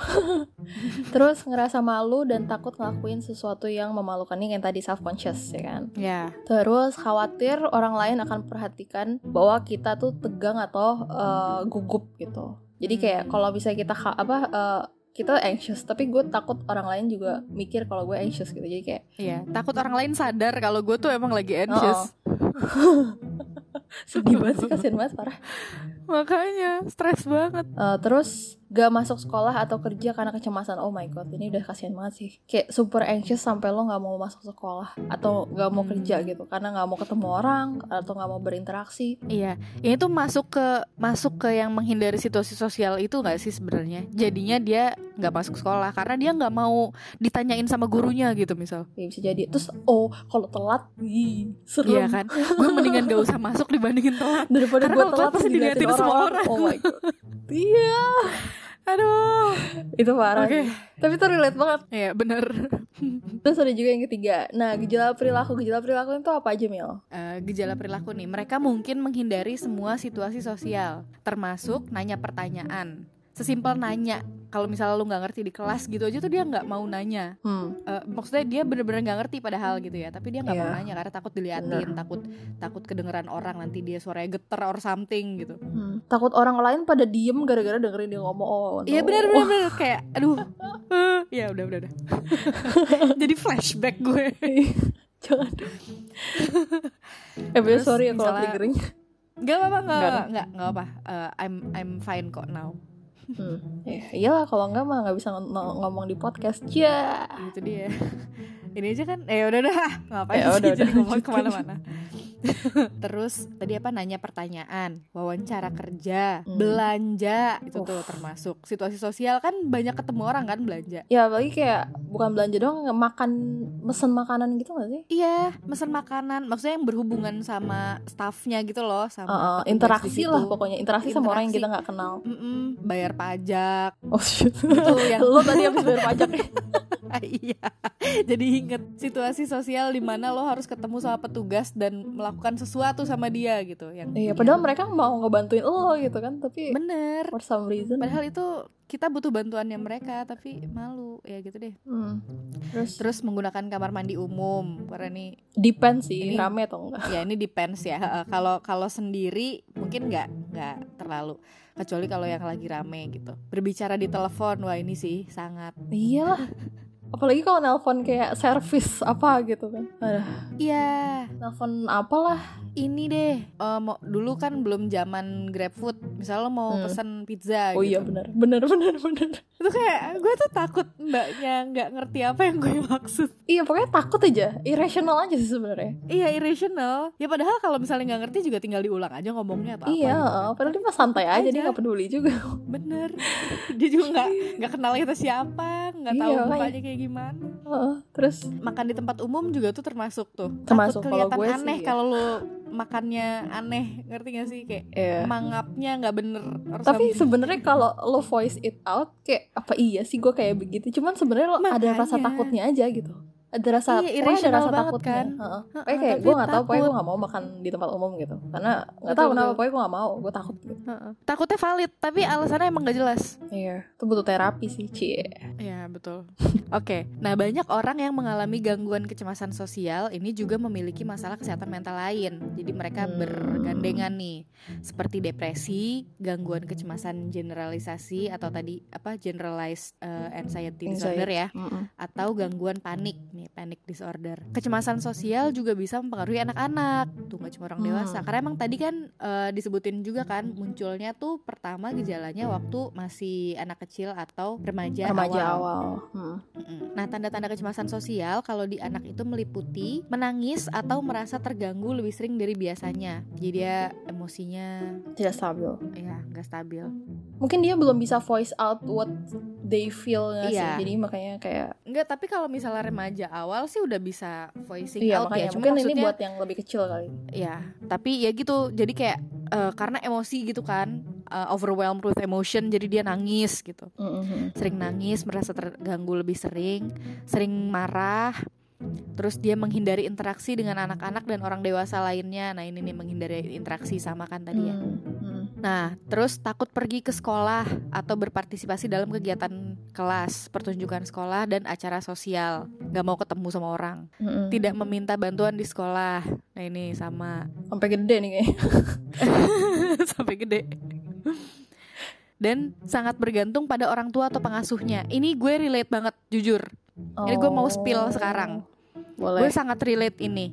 Terus ngerasa malu dan takut ngelakuin sesuatu yang memalukan, ini yang tadi self conscious ya kan ya. Terus khawatir orang lain akan perhatikan bahwa kita tuh tegang atau uh, gugup gitu. Jadi kayak kalau bisa kita kha- apa uh, kita anxious, tapi gue takut orang lain juga mikir kalau gue anxious gitu. Jadi kayak iya, takut orang lain sadar kalau gue tuh emang lagi anxious. Sedih banget sih, kasihan banget, parah. Makanya stres banget. Uh, terus gak masuk sekolah atau kerja karena kecemasan. Oh my god, ini udah kasihan banget sih. Kayak super anxious sampai lo gak mau masuk sekolah atau gak mau kerja gitu karena gak mau ketemu orang atau gak mau berinteraksi. Iya, ini tuh masuk ke masuk ke yang menghindari situasi sosial itu gak sih sebenarnya? Jadinya dia gak masuk sekolah karena dia gak mau ditanyain sama gurunya gitu misal. Ya bisa jadi. Terus oh kalau telat ih, serem. Iya kan, gue mendingan gak usah masuk dibandingin telat. Daripada gue telat pasti diliatin semua orang. Oh my god. Iya. Aduh, itu parah. Okay. Tapi itu relate banget. Iya, benar. Terus ada juga yang ketiga. Nah, gejala perilaku. Gejala perilaku itu apa aja, Mil? Uh, gejala perilaku nih, mereka mungkin menghindari semua situasi sosial, termasuk nanya pertanyaan. Sesimpel nanya. Kalau misalnya lu gak ngerti di kelas gitu aja tuh dia gak mau nanya. hmm. uh, Maksudnya dia bener-bener gak ngerti padahal gitu ya. Tapi dia gak yeah. mau nanya karena takut diliatin. Bener. Takut takut kedengeran orang nanti dia suaranya geter or something gitu. hmm. Takut orang lain pada diem gara-gara dengerin dia ngomong. Oh no. Ya bener-bener kayak aduh. Ya udah-udah. Jadi flashback gue. Jangan. Eh bener, sorry ya kalau triggering. Gak apa-apa. Gak apa-apa. uh, I'm, I'm fine kok now. Hmm. Ya, iyalah kalau enggak mah enggak bisa ng- ng- ngomong di podcast. Ya, yeah. Itu dia. Ini aja kan. Eh udah dah. Ngapain eh, sih udah, jadi udah, ngomong ke mana-mana. Terus tadi apa nanya pertanyaan, wawancara kerja, hmm. belanja, itu oh. tuh termasuk situasi sosial kan banyak ketemu orang kan belanja. Ya apalagi kayak bukan belanja doang, makan, mesen makanan gitu enggak sih? Iya, mesen makanan. Maksudnya yang berhubungan sama staffnya gitu loh, sama uh, uh, interaksi lah pokoknya, interaksi, interaksi sama orang yang kita enggak kenal. Mm-mm, bayar pajak. Oh shit. Itu yang lo tadi habis bayar pajak. Iya. Jadi inget situasi sosial di mana lo harus ketemu sama petugas dan melakukan sesuatu sama dia gitu yang iya, padahal yang... mereka mau ngebantuin lo gitu kan, tapi bener for some reason padahal itu kita butuh bantuannya mereka tapi malu ya gitu deh. hmm. terus terus menggunakan kamar mandi umum karena nih depends sih ini, rame atau enggak ya ini depends ya. Kalau kalau sendiri mungkin nggak nggak terlalu, kecuali kalau yang lagi rame gitu. Berbicara di telepon, wah ini sih sangat iya. Apalagi kalau nelpon kayak service apa gitu kan. Iya. Nelpon apalah. Ini deh uh, mau, dulu kan belum zaman GrabFood. Misalnya lo mau hmm. pesen pizza oh, gitu. Oh iya benar. Benar benar benar. Itu kayak gue tuh takut mbaknya gak ngerti apa yang gue maksud. Iya pokoknya takut aja. Irrational aja sih sebenarnya. Iya irrational. Ya padahal kalau misalnya gak ngerti juga tinggal diulang aja ngomongnya atau iya, apa. Iya padahal dia mah santai aja, aja. Dia gak peduli juga. Bener. Dia juga gak, gak kenal kita siapa. Gak tahu iya, mukanya kayak gimana. Uh, terus makan di tempat umum juga tuh termasuk tuh. Termasuk kalau gue sih. Aneh kalau lo makannya aneh, ngerti gak sih kayak yeah. mangapnya nggak bener. Tapi sebenarnya kalau lo voice it out kayak apa iya sih gue kayak begitu. Cuman sebenarnya lo makanya. Ada rasa takutnya aja gitu. Ada rasa, iya, ada rasa takut kan? Heeh. Kayak, kayak gue nggak tahu, pokoknya gue nggak mau makan di tempat umum gitu, karena nggak tahu kenapa, pokoknya gue nggak mau, gue takut. Gitu. Takutnya valid, tapi alasannya emang nggak jelas. Iya, itu butuh terapi sih, cie. Iya betul. Oke, okay. Nah banyak orang yang mengalami gangguan kecemasan sosial ini juga memiliki masalah kesehatan mental lain, jadi mereka hmm. bergandengan nih, seperti depresi, gangguan kecemasan generalisasi atau tadi apa generalized uh, anxiety disorder ya, mm-mm. atau gangguan panik. Panic disorder. Kecemasan sosial juga bisa mempengaruhi anak-anak. Tuh gak cuma orang hmm. dewasa. Karena emang tadi kan e, disebutin juga kan munculnya tuh pertama gejalanya waktu masih anak kecil atau remaja, remaja awal. awal. Hmm. Nah, tanda-tanda kecemasan sosial kalau di anak itu meliputi menangis atau merasa terganggu lebih sering dari biasanya. Jadi dia emosinya tidak stabil. Iya, gak stabil. Mungkin dia belum bisa voice out what they feel gak iya. sih. Jadi makanya kayak enggak, tapi kalau misalnya remaja awal sih udah bisa voicing iya, out makanya. Ya. Cuma mungkin ini buat yang lebih kecil kali. Ya, tapi ya gitu. Jadi kayak uh, karena emosi gitu kan, uh, overwhelmed with emotion, jadi dia nangis gitu. Mm-hmm. Sering nangis, merasa terganggu lebih sering, sering marah. Terus dia menghindari interaksi dengan anak-anak dan orang dewasa lainnya. Nah, ini nih menghindari interaksi sama kan tadi ya. Mm-hmm. Nah, terus takut pergi ke sekolah atau berpartisipasi dalam kegiatan kelas, pertunjukan sekolah dan acara sosial. Gak mau ketemu sama orang. Mm-hmm. Tidak meminta bantuan di sekolah. Nah, ini sama. Sampai gede nih kayaknya. Sampai gede. Dan sangat bergantung pada orang tua atau pengasuhnya. Ini gue relate banget, jujur. Oh. Ini gue mau spill sekarang. Boleh. Gue sangat relate ini.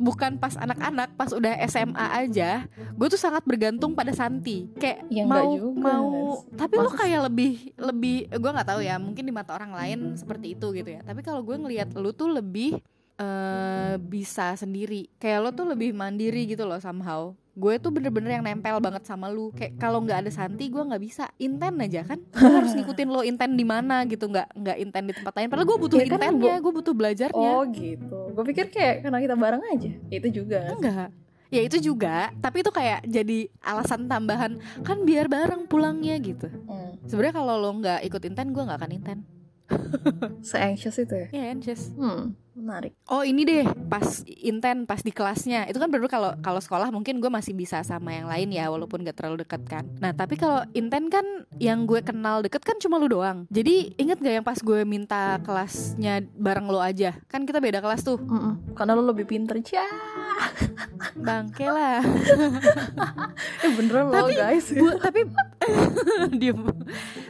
Bukan pas anak-anak, pas udah S M A aja, gue tuh sangat bergantung pada Santi. Kayak ya, mau juga, mau, guys. Tapi maksud... lo kayak lebih lebih, gue nggak tahu ya. Mungkin di mata orang lain seperti itu gitu ya. Tapi kalau gue ngelihat lo tuh lebih uh, bisa sendiri. Kayak lo tuh lebih mandiri gitu loh somehow. Gue tuh bener-bener yang nempel banget sama lu. Kayak kalau nggak ada Santi, gue nggak bisa inten aja kan. Gue harus ngikutin lo inten di mana gitu, nggak nggak inten di tempat lain. Padahal gue butuh ya, intennya, gue butuh belajarnya. Oh gitu. Gue pikir kayak karena kita bareng aja. Itu juga. Enggak. Ya itu juga. Tapi itu kayak jadi alasan tambahan. Kan biar bareng pulangnya gitu. Hmm. Sebenarnya kalau lo nggak ikut inten, gue nggak akan inten. Se-anxious itu ya? Iya, yeah, anxious. Hmm, menarik. Oh ini deh, pas inten, pas di kelasnya. Itu kan bener-bener kalau kalau sekolah mungkin gue masih bisa sama yang lain ya, walaupun gak terlalu deket kan. Nah tapi kalau inten kan yang gue kenal deket kan cuma lu doang. Jadi inget gak yang pas gue minta kelasnya bareng lo aja? Kan kita beda kelas tuh. Mm-mm. Karena lo lebih pinter aja. Bangke lah. Eh beneran lo guys bu- Tapi diem.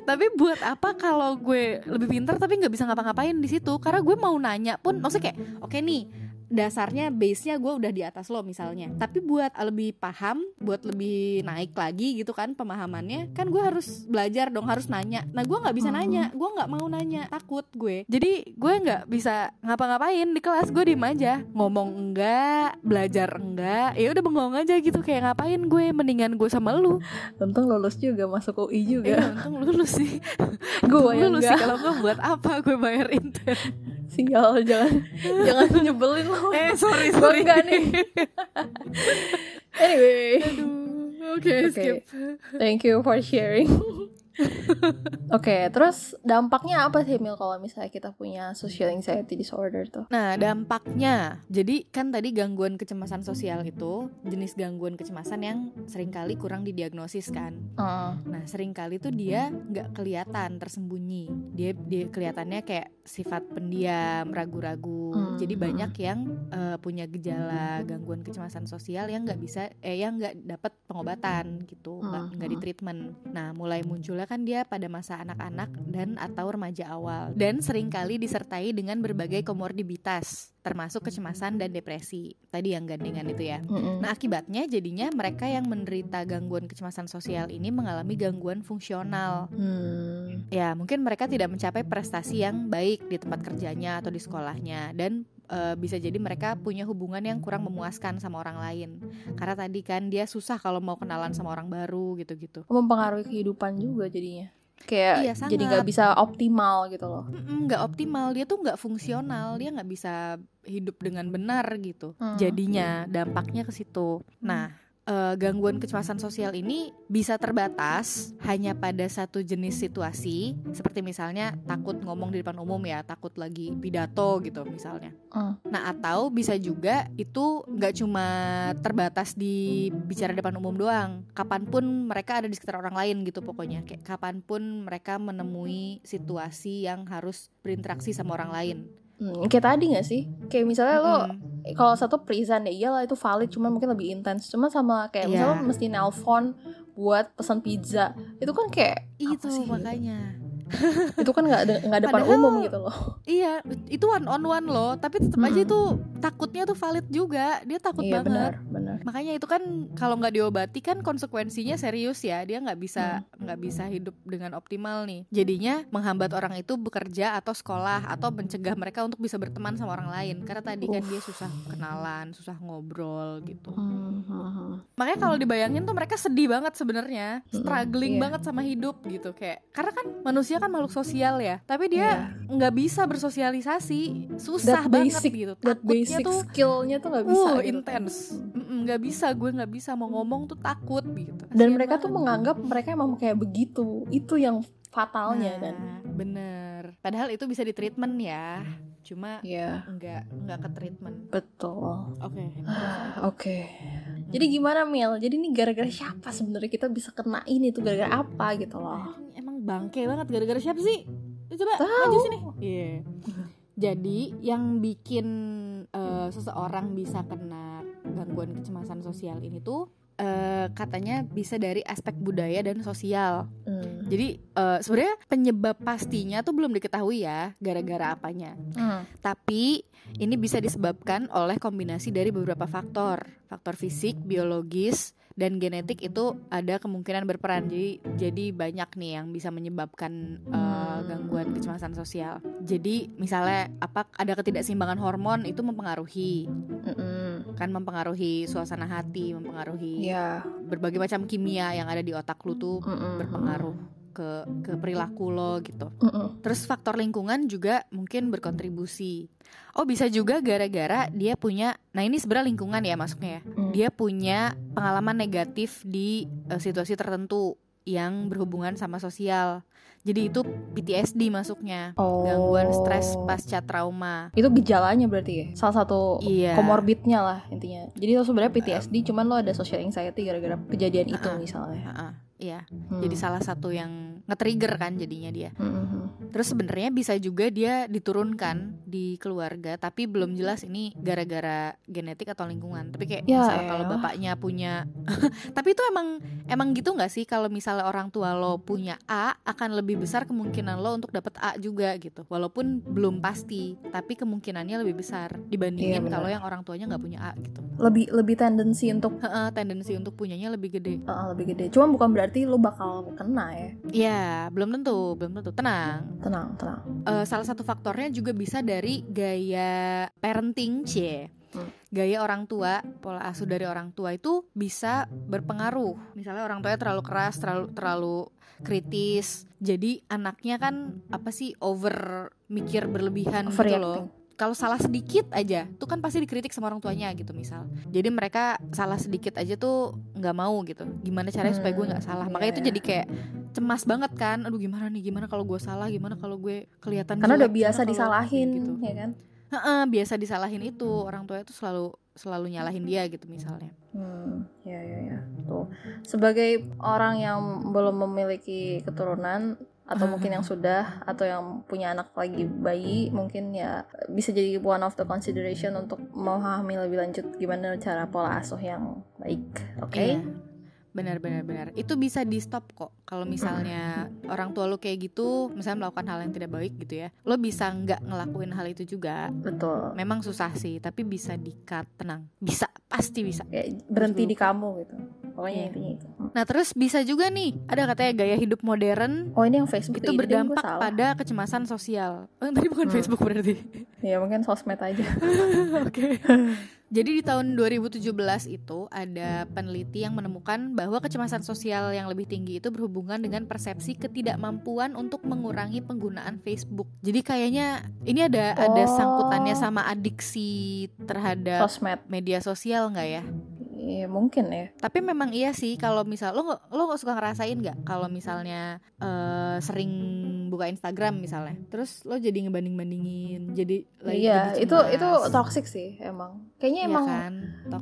Tapi buat apa kalau gue lebih pinter tapi nggak bisa ngapa-ngapain di situ? Karena gue mau nanya pun, maksudnya kayak, oke okay nih, dasarnya, base-nya gue udah di atas lo misalnya. Tapi buat lebih paham, buat lebih naik lagi gitu kan pemahamannya, kan gue harus belajar dong, harus nanya. Nah gue gak bisa nanya, gue gak mau nanya, takut gue. Jadi gue gak bisa ngapa-ngapain di kelas, gue diem aja. Ngomong enggak, belajar enggak, ya udah bengong aja gitu. Kayak ngapain gue, mendingan gue sama lu. Untung lulus juga, masuk U I juga. Iya eh, untung lulus sih. Gue yang lulus sih, kalau gue buat apa gue bayar intern. Sial, jangan jangan nyebelin lo. Eh sorry sorry enggak nih. Anyway, aduh, oke okay, okay. Skip. Thank you for sharing. Oke, okay, terus dampaknya apa sih Mil kalau misalnya kita punya social anxiety disorder tuh? Nah, dampaknya, jadi kan tadi gangguan kecemasan sosial itu jenis gangguan kecemasan yang seringkali kurang didiagnosis kan. Uh. Nah, seringkali tuh dia nggak kelihatan, tersembunyi. Dia dia kelihatannya kayak sifat pendiam, ragu-ragu. Hmm. Jadi banyak yang uh, punya gejala gangguan kecemasan sosial yang nggak bisa, eh yang nggak dapat pengobatan gitu, nggak hmm. di treatment. Nah, mulai munculnya kan dia pada masa anak-anak dan atau remaja awal, dan seringkali disertai dengan berbagai komorbiditas termasuk kecemasan dan depresi tadi yang gandengan itu ya. Mm-hmm. Nah akibatnya jadinya mereka yang menderita gangguan kecemasan sosial ini mengalami gangguan fungsional. Mm. Ya mungkin mereka tidak mencapai prestasi yang baik di tempat kerjanya atau di sekolahnya, dan e, bisa jadi mereka punya hubungan yang kurang memuaskan sama orang lain. Karena tadi kan dia susah kalau mau kenalan sama orang baru gitu-gitu. Mempengaruhi kehidupan juga jadinya. Kayak iya, jadi nggak bisa optimal gitu loh. Nggak optimal, dia tuh nggak fungsional, dia nggak bisa hidup dengan benar gitu. Hmm. Jadinya dampaknya ke situ. Nah, eh, gangguan kecemasan sosial ini bisa terbatas hanya pada satu jenis situasi, seperti misalnya takut ngomong di depan umum ya, takut lagi pidato gitu misalnya. Hmm. Nah, atau bisa juga itu nggak cuma terbatas di bicara depan umum doang. Kapanpun mereka ada di sekitar orang lain gitu pokoknya. Kayak kapanpun mereka menemui situasi yang harus berinteraksi sama orang lain. Hmm, kayak tadi nggak sih? Kayak misalnya mm-hmm. lo kalau satu perisan ya iyalah itu valid, cuma mungkin lebih intens. Cuma sama kayak yeah. misalnya lo mesti nelpon buat pesan pizza, itu kan kayak itu sih, makanya. Gitu? Itu kan nggak de- nggak depan padahal, umum gitu loh. Iya, itu one on one loh. Tapi tetap aja itu takutnya tuh valid juga. Dia takut iya, banget. Benar, benar. Makanya itu kan kalau nggak diobati kan konsekuensinya serius ya. Dia nggak bisa nggak hmm. bisa hidup dengan optimal nih. Jadinya menghambat orang itu bekerja atau sekolah atau mencegah mereka untuk bisa berteman sama orang lain. Karena tadi Uff. kan dia susah kenalan, susah ngobrol gitu. Hmm, hmm, hmm. Makanya kalau dibayangin tuh mereka sedih banget sebenarnya, struggling hmm, iya. banget sama hidup gitu kayak. Karena kan manusia kan makhluk sosial ya, tapi dia nggak yeah. bisa bersosialisasi, susah that banget basic, gitu. Takutnya basic tuh skillnya tuh nggak bisa. Uh, gitu. Intense, nggak bisa, gue nggak bisa mau ngomong tuh takut gitu. Kasian dan mereka banget. Tuh menganggap mereka emang kayak begitu, itu yang fatalnya nah, kan. Bener. Padahal itu bisa di treatment ya, cuma yeah. nggak nggak ke treatment. Betul. Oke. Okay. Oke. Okay. Jadi gimana Mil? Jadi ini gara-gara siapa sebenarnya kita bisa kena ini tuh, gara-gara apa gitu loh? Bangke banget, gara-gara siapa sih? Coba maju sini. Yeah. Jadi yang bikin uh, seseorang bisa kena gangguan kecemasan sosial ini tuh uh, katanya bisa dari aspek budaya dan sosial. Hmm. Jadi uh, sebenarnya penyebab pastinya tuh belum diketahui ya, gara-gara apanya. Hmm. Tapi ini bisa disebabkan oleh kombinasi dari beberapa faktor. Faktor fisik, biologis, dan genetik itu ada kemungkinan berperan. Jadi jadi banyak nih yang bisa menyebabkan uh, gangguan kecemasan sosial. Jadi misalnya apa ada ketidakseimbangan hormon itu mempengaruhi. Mm-mm. Kan mempengaruhi suasana hati, mempengaruhi yeah. berbagai macam kimia yang ada di otak lu tuh Mm-mm. berpengaruh ke ke perilaku lo gitu. Mm-mm. Terus faktor lingkungan juga mungkin berkontribusi. Oh, bisa juga gara-gara dia punya, nah ini sebenarnya lingkungan ya masuknya ya. Mm. Dia punya pengalaman negatif di uh, situasi tertentu yang berhubungan sama sosial. Jadi itu P T S D masuknya. Oh. Gangguan stres pasca trauma. Itu gejalanya berarti ya? Salah satu iya. komorbidnya lah intinya. Jadi lo sebenarnya P T S D um, cuman lo ada social anxiety gara-gara kejadian uh-uh, itu misalnya. Uh-uh. Iya, hmm. jadi salah satu yang nge-trigger kan jadinya dia. Hmm. Terus sebenarnya bisa juga dia diturunkan di keluarga, tapi belum jelas ini gara-gara genetik atau lingkungan. Tapi kayak ya, misalnya kalau bapaknya punya, tapi itu emang emang gitu nggak sih kalau misalnya orang tua lo punya A, akan lebih besar kemungkinan lo untuk dapet A juga gitu. Walaupun belum pasti, tapi kemungkinannya lebih besar dibandingin ya, kalau yang orang tuanya nggak punya A gitu. Lebih lebih tendensi untuk tendensi untuk punyanya lebih gede. Uh, lebih gede. Cuma bukan berarti Berarti lo bakal kena ya? Iya, belum tentu, belum tentu. Tenang, tenang, tenang. Uh, salah satu faktornya juga bisa dari gaya parenting, cie. Hmm. Gaya orang tua, pola asuh dari orang tua itu bisa berpengaruh. Misalnya orang tuanya terlalu keras, terlalu terlalu kritis. Jadi anaknya kan apa sih over mikir berlebihan gitu loh. Kalau salah sedikit aja, tuh kan pasti dikritik sama orang tuanya gitu misal. Jadi mereka salah sedikit aja tuh nggak mau gitu. Gimana caranya hmm, supaya gue nggak salah? Yeah. Makanya itu jadi kayak cemas banget kan. Aduh gimana nih? Gimana kalau gue salah? Gimana kalau gue kelihatan? Karena jelek, udah biasa disalahin, gitu. Ya kan? Heeh, biasa disalahin itu orang tuanya tuh selalu selalu nyalahin dia gitu misalnya. Hmm, ya ya ya. Tuh sebagai orang yang belum memiliki keturunan, atau mungkin yang sudah, atau yang punya anak lagi bayi, mungkin ya bisa jadi one of the consideration untuk memahami lebih lanjut gimana cara pola asuh yang baik. Oke? Okay? Iya. Benar-benar benar. Itu bisa di stop kok. Kalau misalnya mm. orang tua lo kayak gitu, misalnya melakukan hal yang tidak baik gitu ya, lo bisa nggak ngelakuin hal itu juga. Betul. Memang susah sih, tapi bisa di-cut. Tenang, bisa, pasti bisa. Kayak berhenti di kamu gitu. Pokoknya yeah. intinya itu. Nah terus bisa juga nih, ada katanya gaya hidup modern. Oh ini yang Facebook. Itu berdampak pada kecemasan sosial. Oh yang tadi bukan hmm. Facebook berarti. Ya mungkin sosmed aja. Oke. Jadi di tahun dua ribu tujuh belas itu ada peneliti yang menemukan bahwa kecemasan sosial yang lebih tinggi itu berhubungan dengan persepsi ketidakmampuan untuk mengurangi penggunaan Facebook. Jadi kayaknya ini ada oh. ada sangkutannya sama adiksi terhadap sosmed, media sosial nggak ya? Ya mungkin ya. Tapi memang iya sih kalau misal lo lo nggak suka ngerasain nggak kalau misalnya uh, sering buka Instagram misalnya, terus lo jadi ngebanding-bandingin, jadi lagi iya itu itu toxic sih emang. Kayaknya emang ya kan?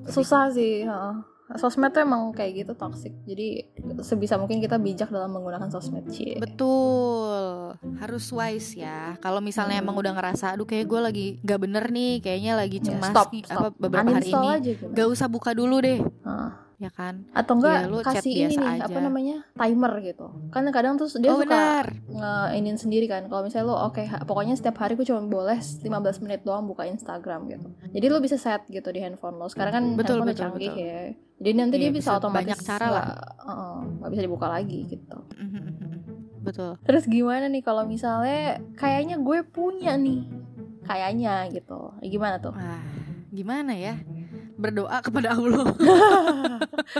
Susah sih. Uh. Sosmed tuh emang kayak gitu toksik. Jadi sebisa mungkin kita bijak dalam menggunakan sosmed. Cie. Betul. Harus wise ya. Kalau misalnya hmm. emang udah ngerasa aduh kayak gue lagi gak bener nih, kayaknya lagi cemas ya, stop, nih, stop. Apa, beberapa uninstall hari ini aja, gak usah buka dulu deh. Hah. Ya kan? Atau enggak ya, kasih ini nih, aja. Apa namanya? Timer gitu. Kan kadang tuh dia oh, suka nge-inin sendiri kan. Kalau misalnya lo oke, okay, pokoknya setiap hari gue cuma boleh lima belas menit doang buka Instagram gitu. Jadi lo bisa set gitu di handphone lo. Sekarang kan betul, handphone betul, canggih betul. Ya. Jadi nanti iya, dia bisa, bisa otomatis banyak cara lah. Heeh, uh, gak bisa dibuka lagi gitu. Betul. Terus gimana nih kalau misalnya kayaknya gue punya nih. Kayaknya gitu. Gimana tuh? Ah, gimana ya? Berdoa kepada Allah.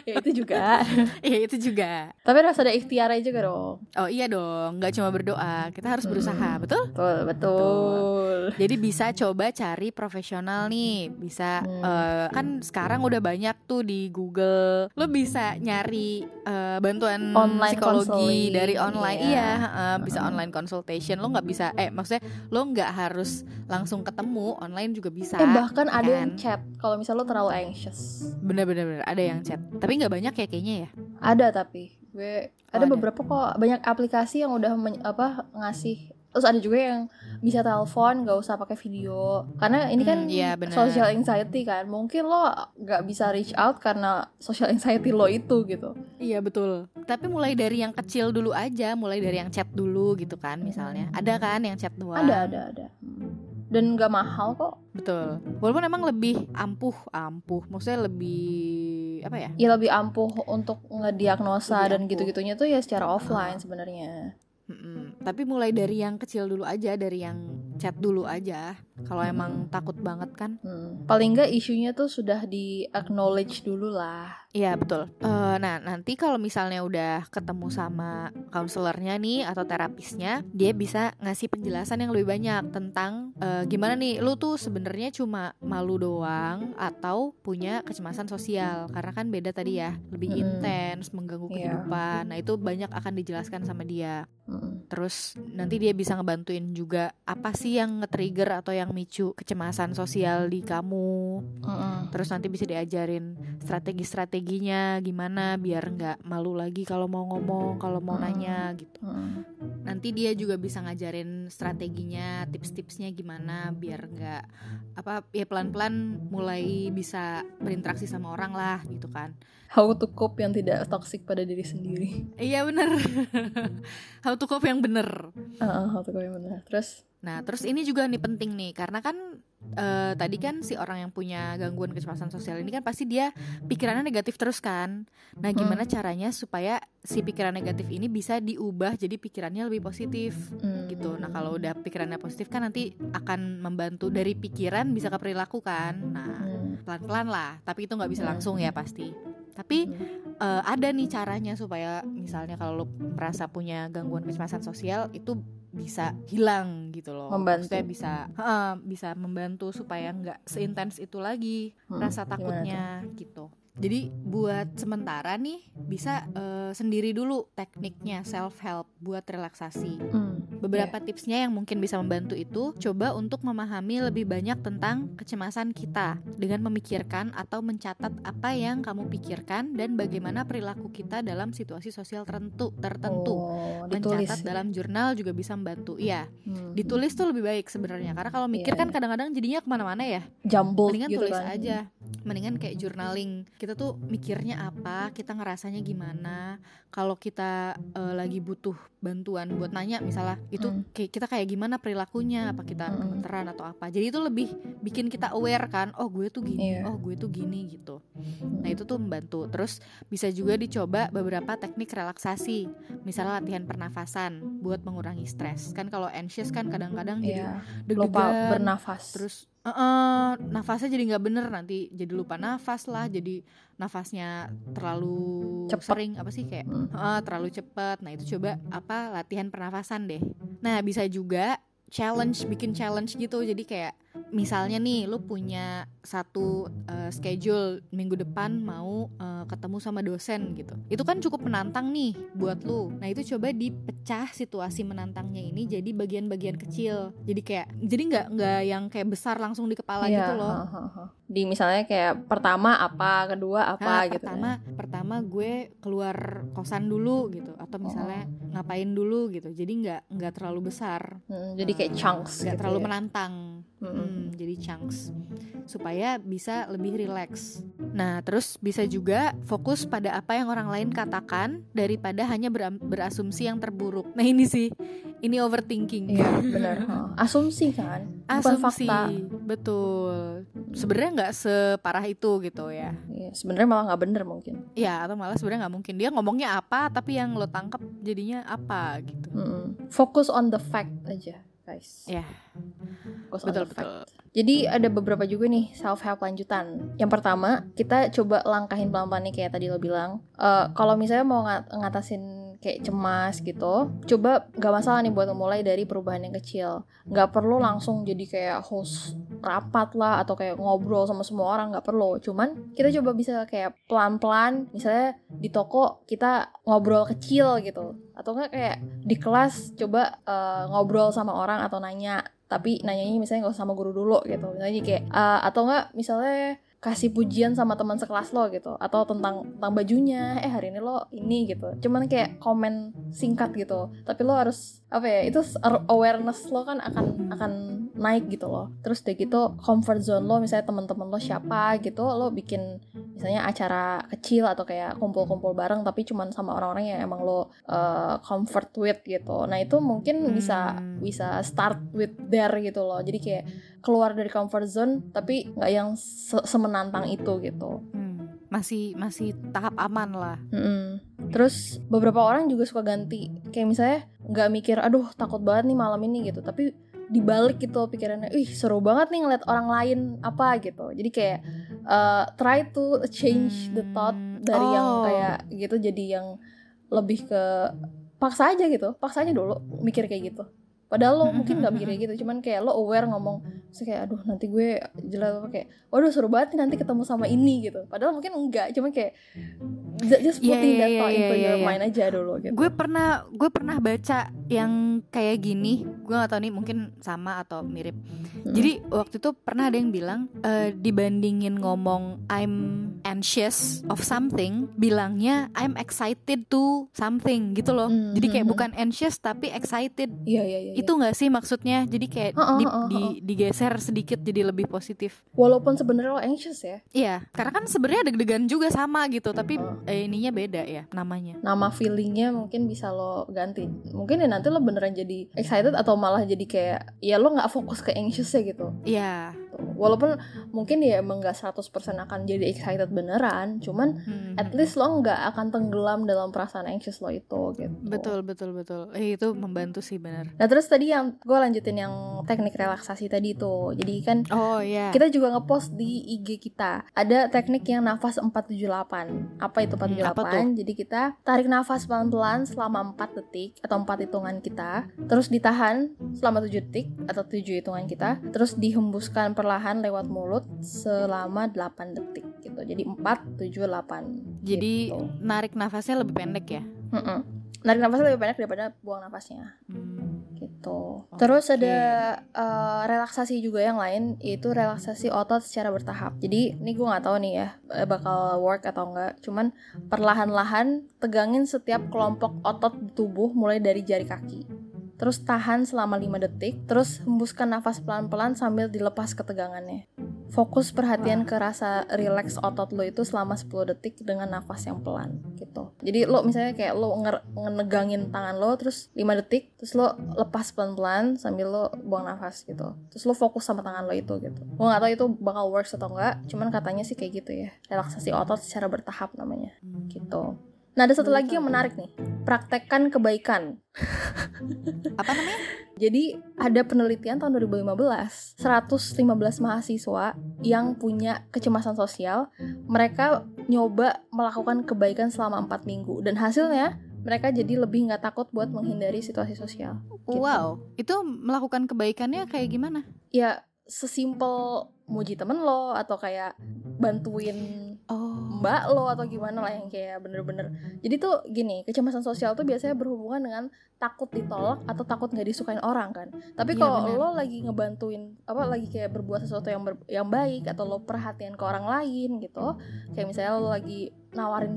Ya itu juga. Ya itu juga. Tapi harus ada ikhtiarnya juga dong. Oh iya dong, gak cuma berdoa, kita harus berusaha, hmm. betul? Betul, betul. Jadi bisa coba cari profesional nih. Bisa, hmm. uh, kan sekarang udah banyak tuh di Google. Lo bisa nyari uh, bantuan online psikologi konseling. Dari online, iya, iya uh, bisa hmm. online consultation. Lo gak bisa, eh maksudnya lo gak harus langsung ketemu, online juga bisa. Eh bahkan kan? Ada yang chat, kalau misalnya lo terlalu anxious. Bener-bener ada yang chat. Tapi gak banyak ya kayaknya ya. Ada tapi gue, oh, ada, ada beberapa kok. Banyak aplikasi yang udah men, apa ngasih Terus ada juga yang bisa telepon, gak usah pakai video. Karena ini kan hmm, ya, social anxiety kan. Mungkin lo gak bisa reach out karena social anxiety lo itu gitu. Iya betul. Tapi mulai dari yang kecil dulu aja. Mulai dari yang chat dulu gitu kan misalnya. Ada kan yang chat doang? Ada, ada, ada. Dan gak mahal kok. Betul. Walaupun emang lebih ampuh. Ampuh maksudnya lebih apa ya? Ya lebih ampuh untuk ngediagnosa lebih dan ampuh. Gitu-gitunya tuh ya secara offline sebenarnya. Mm-mm. Tapi mulai dari yang kecil dulu aja, dari yang chat dulu aja. Kalau emang takut banget kan, hmm. paling nggak isunya tuh sudah di acknowledge dulu lah. Iya betul. Uh, nah nanti kalau misalnya udah ketemu sama counselornya nih atau terapisnya, dia bisa ngasih penjelasan yang lebih banyak tentang uh, gimana nih lu tuh sebenarnya cuma malu doang atau punya kecemasan sosial. Karena kan beda tadi ya, lebih hmm. intens, mengganggu yeah. kehidupan. Nah itu banyak akan dijelaskan sama dia. Terus nanti dia bisa ngebantuin juga apa sih yang nge-trigger atau yang micu kecemasan sosial di kamu. Mm-hmm. Terus nanti bisa diajarin strategi-strateginya gimana biar nggak malu lagi kalau mau ngomong, kalau mau mm-hmm. nanya gitu. Mm-hmm. Nanti dia juga bisa ngajarin strateginya, tips-tipsnya gimana biar nggak apa ya, pelan-pelan mulai bisa berinteraksi sama orang lah gitu kan. How to cope yang tidak toksik pada diri sendiri. Iya benar. How to cope yang benar. Uh, how to cope yang benar. Terus? Nah terus ini juga nih penting nih, karena kan uh, tadi kan si orang yang punya gangguan kecemasan sosial ini kan pasti dia pikirannya negatif terus kan. Nah gimana hmm. caranya supaya si pikiran negatif ini bisa diubah jadi pikirannya lebih positif hmm. gitu. Nah kalau udah pikirannya positif kan nanti akan membantu dari pikiran bisa ke perilaku kan. Nah hmm. pelan-pelan lah, tapi itu gak bisa langsung ya pasti. Tapi hmm. uh, ada nih caranya supaya misalnya kalau lo merasa punya gangguan kecemasan sosial itu bisa hilang gitu loh. Membantu. Maksudnya bisa uh, bisa membantu supaya nggak seintens itu lagi hmm. rasa takutnya gitu. Jadi buat sementara nih bisa uh, sendiri dulu tekniknya self help buat relaksasi. Hmm. Beberapa yeah. tipsnya yang mungkin bisa membantu itu, coba untuk memahami lebih banyak tentang kecemasan kita dengan memikirkan atau mencatat apa yang kamu pikirkan dan bagaimana perilaku kita dalam situasi sosial tertentu. tertentu. Oh, mencatat dalam jurnal juga bisa membantu. Iya. Hmm. Ditulis tuh lebih baik sebenarnya, karena kalau mikir yeah. kan kadang-kadang jadinya kemana-mana ya. Jumbled. Mendingan gitu tulis kan. aja. Mendingan kayak journaling. Kita tuh mikirnya apa, kita ngerasanya gimana. Kalau kita uh, lagi butuh bantuan buat nanya misalnya, itu mm. kayak, kita kayak gimana perilakunya, apa kita gemeteran mm. atau apa. Jadi itu lebih bikin kita aware kan, oh gue tuh gini, yeah. oh gue tuh gini gitu. Nah itu tuh membantu. Terus bisa juga dicoba beberapa teknik relaksasi, misalnya latihan pernafasan buat mengurangi stres. Kan kalau anxious kan kadang-kadang yeah. jadi deg-degan, lupa bernafas. Terus Uh, nafasnya jadi nggak bener, nanti jadi lupa nafas lah, jadi nafasnya terlalu cepet. sering apa sih kayak uh, terlalu cepat. Nah itu coba apa latihan pernafasan deh. Nah bisa juga challenge, bikin challenge gitu. Jadi kayak misalnya nih lu punya satu uh, schedule minggu depan mau uh, ketemu sama dosen gitu. Itu kan cukup menantang nih buat lu. Nah itu coba dipecah situasi menantangnya ini jadi bagian-bagian kecil. Jadi kayak jadi nggak nggak yang kayak besar langsung di kepala yeah. gitu loh. Di misalnya kayak pertama apa, kedua apa nah, gitu. Pertama ya. pertama gue keluar kosan dulu gitu, atau misalnya oh. ngapain dulu gitu. Jadi nggak nggak terlalu besar. Hmm, jadi kayak chunks. Nggak gitu terlalu ya. menantang. Hmm. Hmm, jadi chunks supaya bisa lebih relax. Nah terus bisa juga fokus pada apa yang orang lain katakan daripada hanya ber- berasumsi yang terburuk. Nah ini sih, ini overthinking. Iya benar. Asumsi kan, asumsi. Bukan fakta. Betul. Sebenarnya nggak separah itu gitu ya. Iya, sebenarnya malah nggak bener mungkin. Iya, atau malah sebenarnya nggak mungkin. Dia ngomongnya apa, tapi yang lo tangkap jadinya apa gitu. Mm-mm. Fokus on the fact aja. Guys. Ya, yeah. betul betul. Jadi ada beberapa juga nih self help lanjutan. Yang pertama kita coba langkahin pelan-pelan nih kayak tadi lo bilang. Uh, kalau misalnya mau ngat- ngatasin kayak cemas gitu, coba gak masalah nih buat mulai dari perubahan yang kecil. Gak perlu langsung jadi kayak host rapat lah atau kayak ngobrol sama semua orang, gak perlu. Cuman kita coba bisa kayak pelan-pelan. Misalnya di toko kita ngobrol kecil gitu. Atau enggak kayak di kelas coba uh, ngobrol sama orang atau nanya, tapi nanyanya misalnya nggak sama guru dulu gitu. Misalnya kayak uh, atau enggak misalnya kasih pujian sama teman sekelas lo gitu, atau tentang tentang bajunya, eh hari ini lo ini gitu, cuman kayak komen singkat gitu. Tapi lo harus apa ya, itu awareness lo kan akan akan naik gitu loh. Terus deh gitu comfort zone lo, misalnya teman-teman lo siapa gitu, lo bikin misalnya acara kecil atau kayak kumpul-kumpul bareng tapi cuman sama orang-orang yang emang lo uh, comfort with gitu. Nah itu mungkin bisa bisa start with there gitu loh, jadi kayak keluar dari comfort zone tapi nggak yang semenantang itu gitu. hmm, masih masih tahap aman lah. Mm-mm. Terus beberapa orang juga suka ganti, kayak misalnya nggak mikir aduh takut banget nih malam ini gitu, tapi dibalik gitu pikirannya, ih seru banget nih ngeliat orang lain apa gitu. Jadi kayak uh, try to change the thought dari oh. yang kayak gitu jadi yang lebih ke paksa aja gitu, paksa aja dulu mikir kayak gitu. Padahal lo mungkin gak mikir kayak gitu, cuman kayak lo aware ngomong terus kayak aduh nanti gue jelas apa kayak waduh seru banget nih nanti ketemu sama ini gitu. Padahal mungkin enggak, cuman kayak just putting yeah, that thought yeah, into yeah, your yeah. mind aja dulu gitu. Gue pernah gue pernah baca yang kayak gini, gue gak tahu nih mungkin sama atau mirip. Hmm. Jadi waktu itu pernah ada yang bilang e, dibandingin ngomong I'm anxious of something, bilangnya I'm excited to something gitu loh. Hmm, Jadi kayak hmm, bukan anxious tapi excited. Iya yeah, iya yeah, iya. Yeah. Itu nggak sih maksudnya, jadi kayak oh, oh, di, oh, oh. Di, digeser sedikit jadi lebih positif walaupun sebenarnya lo anxious ya. Iya, karena kan sebenarnya deg-degan juga sama gitu, tapi oh. eh, ininya beda ya namanya, nama feelingnya mungkin bisa lo ganti. Mungkin ya nanti lo beneran jadi excited atau malah jadi kayak ya lo nggak fokus ke anxious ya gitu. Iya, walaupun mungkin ya emang nggak seratus persen akan jadi excited beneran, cuman hmm. at least lo nggak akan tenggelam dalam perasaan anxious lo itu gitu. Betul betul betul, eh, itu membantu sih bener. Nah terus tadi yang gue lanjutin yang teknik relaksasi tadi tuh. Jadi kan oh, yeah. kita juga ngepost di I G kita, ada teknik yang nafas empat tujuh delapan. Apa itu empat tujuh delapan? Hmm, apa tuh? Jadi kita tarik nafas pelan-pelan selama empat detik atau empat hitungan kita, terus ditahan selama tujuh detik atau tujuh hitungan kita, terus dihembuskan perlahan lewat mulut selama delapan detik gitu. Jadi empat tujuh delapan. Jadi gitu. Narik nafasnya lebih pendek ya? Mm-mm. Narik nafasnya lebih pendek daripada buang nafasnya. Hmm. Gitu. Terus ada uh, relaksasi juga yang lain, yaitu relaksasi otot secara bertahap. Jadi ini gue nggak tahu nih ya bakal work atau enggak, cuman perlahan-lahan tegangin setiap kelompok otot di tubuh mulai dari jari kaki. Terus tahan selama lima detik, terus hembuskan nafas pelan-pelan sambil dilepas ketegangannya. Fokus perhatian ke rasa relax otot lo itu selama sepuluh detik dengan nafas yang pelan gitu. Jadi lo misalnya kayak lo nger- ngenegangin tangan lo terus lima detik, terus lo lepas pelan-pelan sambil lo buang nafas gitu. Terus lo fokus sama tangan lo itu gitu. Gue gak tau itu bakal works atau enggak, cuman katanya sih kayak gitu ya. Relaksasi otot secara bertahap namanya gitu. Nah ada satu lagi yang menarik nih, praktekkan kebaikan. Apa namanya? Jadi ada penelitian tahun dua ribu lima belas, seratus lima belas mahasiswa yang punya kecemasan sosial, mereka nyoba melakukan kebaikan selama empat minggu, dan hasilnya mereka jadi lebih gak takut buat menghindari situasi sosial gitu. Wow, itu melakukan kebaikannya kayak gimana? Ya sesimpel muji temen lo atau kayak bantuin Oh. mbak lo atau gimana lah, yang kayak bener-bener. Jadi tuh gini, kecemasan sosial tuh biasanya berhubungan dengan takut ditolak atau takut nggak disukain orang kan. Tapi ya, kalau bener. Lo lagi ngebantuin apa, lagi kayak berbuat sesuatu yang ber, yang baik atau lo perhatian ke orang lain gitu, kayak misalnya lo lagi nawarin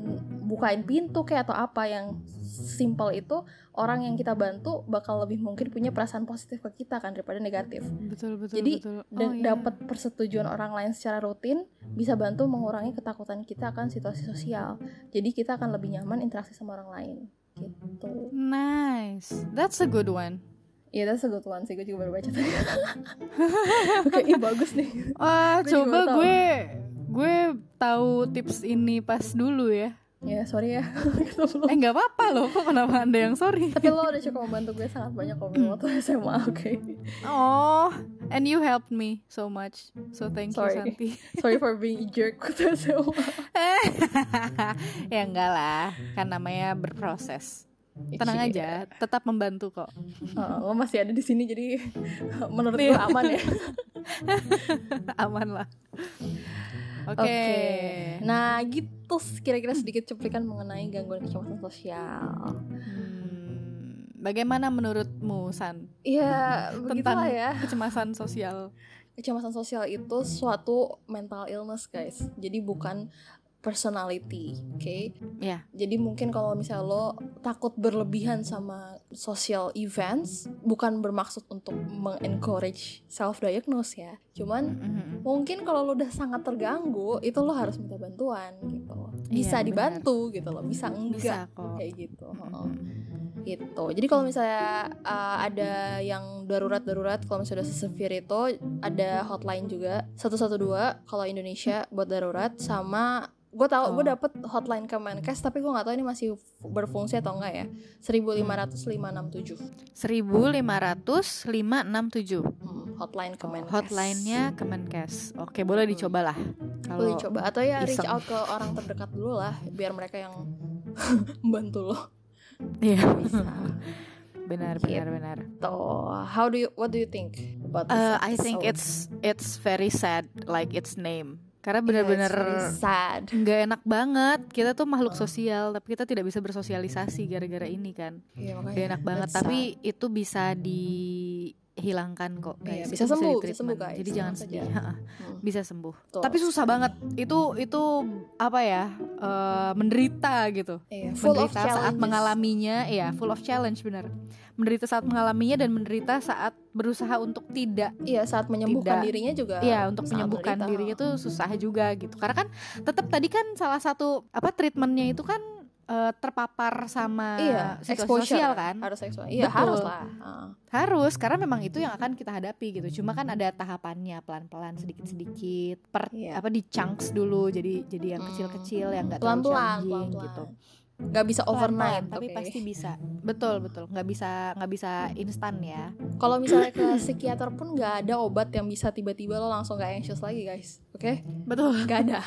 bukain pintu kayak atau apa yang simple itu, orang yang kita bantu bakal lebih mungkin punya perasaan positif ke kita kan daripada negatif. Betul betul. Jadi betul. Oh, d- iya. dapat persetujuan orang lain secara rutin bisa bantu mengurangi ketakutan kita akan situasi sosial. Jadi kita akan lebih nyaman interaksi sama orang lain. Gitu. Nice. That's a good one. Iya, yeah, that's a good one sih. Gue juga baru baca tadi. Oke, ini bagus nih. Wah, gue coba gue gue tahu tips ini pas dulu ya. Ya sorry ya. Eh gak apa-apa loh, kok kenapa anda yang sorry. Tapi lo udah cukup membantu gue sangat banyak kok waktu S M A. Oke okay. Oh, and you helped me so much, so thank sorry. you Santi. Sorry for being a jerk waktu S M A. Ya enggak lah, kan namanya berproses. Tenang aja, tetap membantu kok. Oh, lo masih ada di sini jadi menurut gue aman ya. Aman lah. Oke, okay. okay. Nah gitu kira-kira sedikit cuplikan mengenai gangguan kecemasan sosial. Hmm, bagaimana menurutmu San? Iya, tentang ya. Kecemasan sosial. kecemasan sosial itu suatu mental illness, guys. Jadi bukan personality, oke? Okay? Yeah. Jadi mungkin kalau misalnya lo takut berlebihan sama social events, bukan bermaksud untuk mengencourage self-diagnose ya. Cuman mm-hmm. mungkin kalau lo udah sangat terganggu, itu lo harus minta bantuan gitu. Bisa yeah, dibantu bener. Gitu lo, bisa enggak bisa kok. Kayak gitu. Mm-hmm. Gitu. Jadi kalau misalnya uh, ada yang darurat-darurat, kalau misalnya sudah severe itu ada hotline juga satu satu dua kalau Indonesia buat darurat. Sama gue tahu oh. gue dapet hotline Kemenkes, tapi gue nggak tahu ini masih berfungsi atau enggak ya. satu lima nol nol lima enam tujuh satu lima nol nol lima enam tujuh hmm, hotline Kemenkes. Hotline-nya Kemenkes. Oke, boleh dicobalah. Kalau boleh dicoba atau ya iseng. Reach out ke orang terdekat dulu lah biar mereka yang membantu lo. Iya, bisa. Benar, benar, benar. So, how do you, what do you think about this? Uh, I think it's it's very sad, like its name. Karena benar-benar yeah, sad, nggak enak banget. Kita tuh makhluk sosial, tapi kita tidak bisa bersosialisasi gara-gara ini kan. Iya, makanya. Gak enak banget, tapi sad. Itu bisa dihilangkan kok. Guys. Iya, bisa, bisa sembuh, bisa sembuh guys. Jadi sembuh jangan sedih. Hmm. Bisa sembuh. Tuh. Tapi susah banget. Itu itu apa ya? Uh, menderita gitu, yeah, menderita saat mengalaminya, ya yeah, full of challenge benar. Menderita saat mengalaminya dan menderita saat berusaha untuk tidak, iya yeah, saat menyembuhkan tidak, dirinya juga, iya yeah, untuk menyembuhkan menderita. Dirinya tuh susah juga gitu. Karena kan tetap tadi kan salah satu apa treatmentnya itu kan uh, terpapar sama yeah, situasi sosial kan, harus seksual, iya harus lah, uh. harus karena memang itu yang akan kita hadapi gitu. Cuma kan ada tahapannya pelan-pelan sedikit-sedikit, per, yeah. apa di chunks dulu, jadi jadi yang kecil-kecil yang nggak terlalu challenging gitu. Nggak bisa overnight tapi okay. pasti bisa, betul betul nggak bisa nggak bisa instan ya. Kalau misalnya ke psikiater pun nggak ada obat yang bisa tiba-tiba lo langsung nggak anxious lagi guys, oke okay? Betul, nggak ada.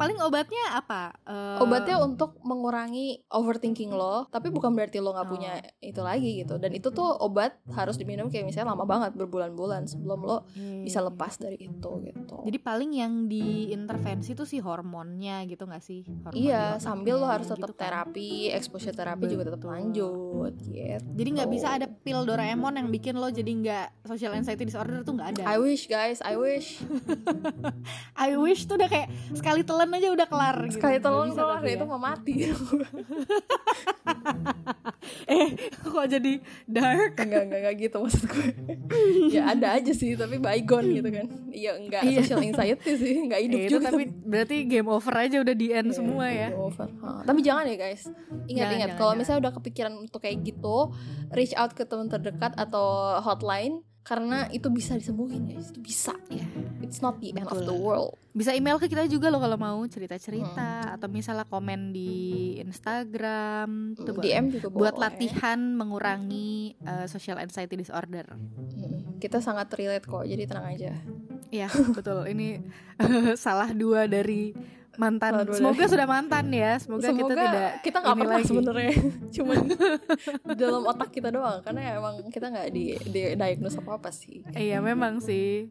Paling obatnya apa? Uh... obatnya untuk mengurangi overthinking lo, tapi bukan berarti lo nggak punya oh. itu lagi gitu. Dan itu tuh obat harus diminum kayak misalnya lama banget, berbulan-bulan sebelum lo hmm. bisa lepas dari itu gitu. Jadi paling yang diintervensi tuh si hormonnya gitu nggak sih? Hormon iya, sambil lo harus tetap gitu. Terapi, exposure terapi juga tetap lanjut gitu. Jadi gak bisa ada pil Doraemon yang bikin lo jadi gak social anxiety disorder tuh gak ada. I wish guys, I wish. I wish tuh udah kayak sekali telan aja udah kelar gitu. Sekali telan kelar, ya. Itu mau mati. Eh kok jadi dark? Enggak, enggak, enggak gitu maksud gue. Ya ada aja sih, tapi bygone gitu kan. Iya enggak social anxiety sih, gak hidup eh, juga. Tapi berarti game over aja udah di end yeah, semua ya over. Ha. Tapi jangan ya guys, ingat-ingat kalau misalnya udah kepikiran untuk kayak gitu, reach out ke teman terdekat atau hotline karena itu bisa disembuhin guys, itu bisa. Yeah. It's not the end betul. Of the world. Bisa email ke kita juga loh kalau mau cerita-cerita hmm. atau misalnya komen di Instagram, hmm. D M buat, juga buat boleh. Latihan mengurangi uh, social anxiety disorder. Hmm. Kita sangat relate kok, jadi tenang aja. Iya, betul. Ini salah dua dari mantan. Semoga sudah mantan ya. Semoga, Semoga kita tidak kita nggak pernah sebenarnya. Cuman dalam otak kita doang. Karena ya emang kita nggak di, di diagnose apa apa sih. Iya memang sih.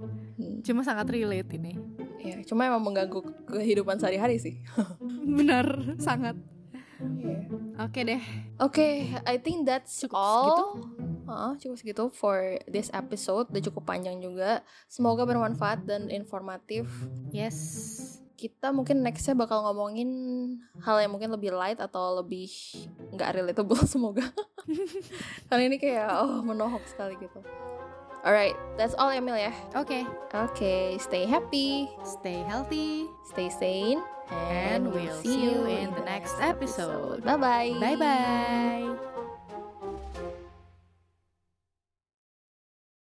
Cuma sangat relate ini. Iya. Cuma emang mengganggu kehidupan sehari-hari sih. Benar, sangat. Yeah. Oke okay deh. Oke, okay, I think that's cukup all. Segitu. Uh, cukup segitu for this episode. Udah cukup panjang juga. Semoga bermanfaat dan informatif. Yes. Kita mungkin nextnya bakal ngomongin hal yang mungkin lebih light atau lebih nggak relatable semoga. Kali ini kayak oh menohok sekali gitu. Alright, that's all Emil ya. Oke. Okay. Oke, okay, stay happy, stay healthy, stay sane, and, and we'll see you in the next episode. Bye bye. Bye bye.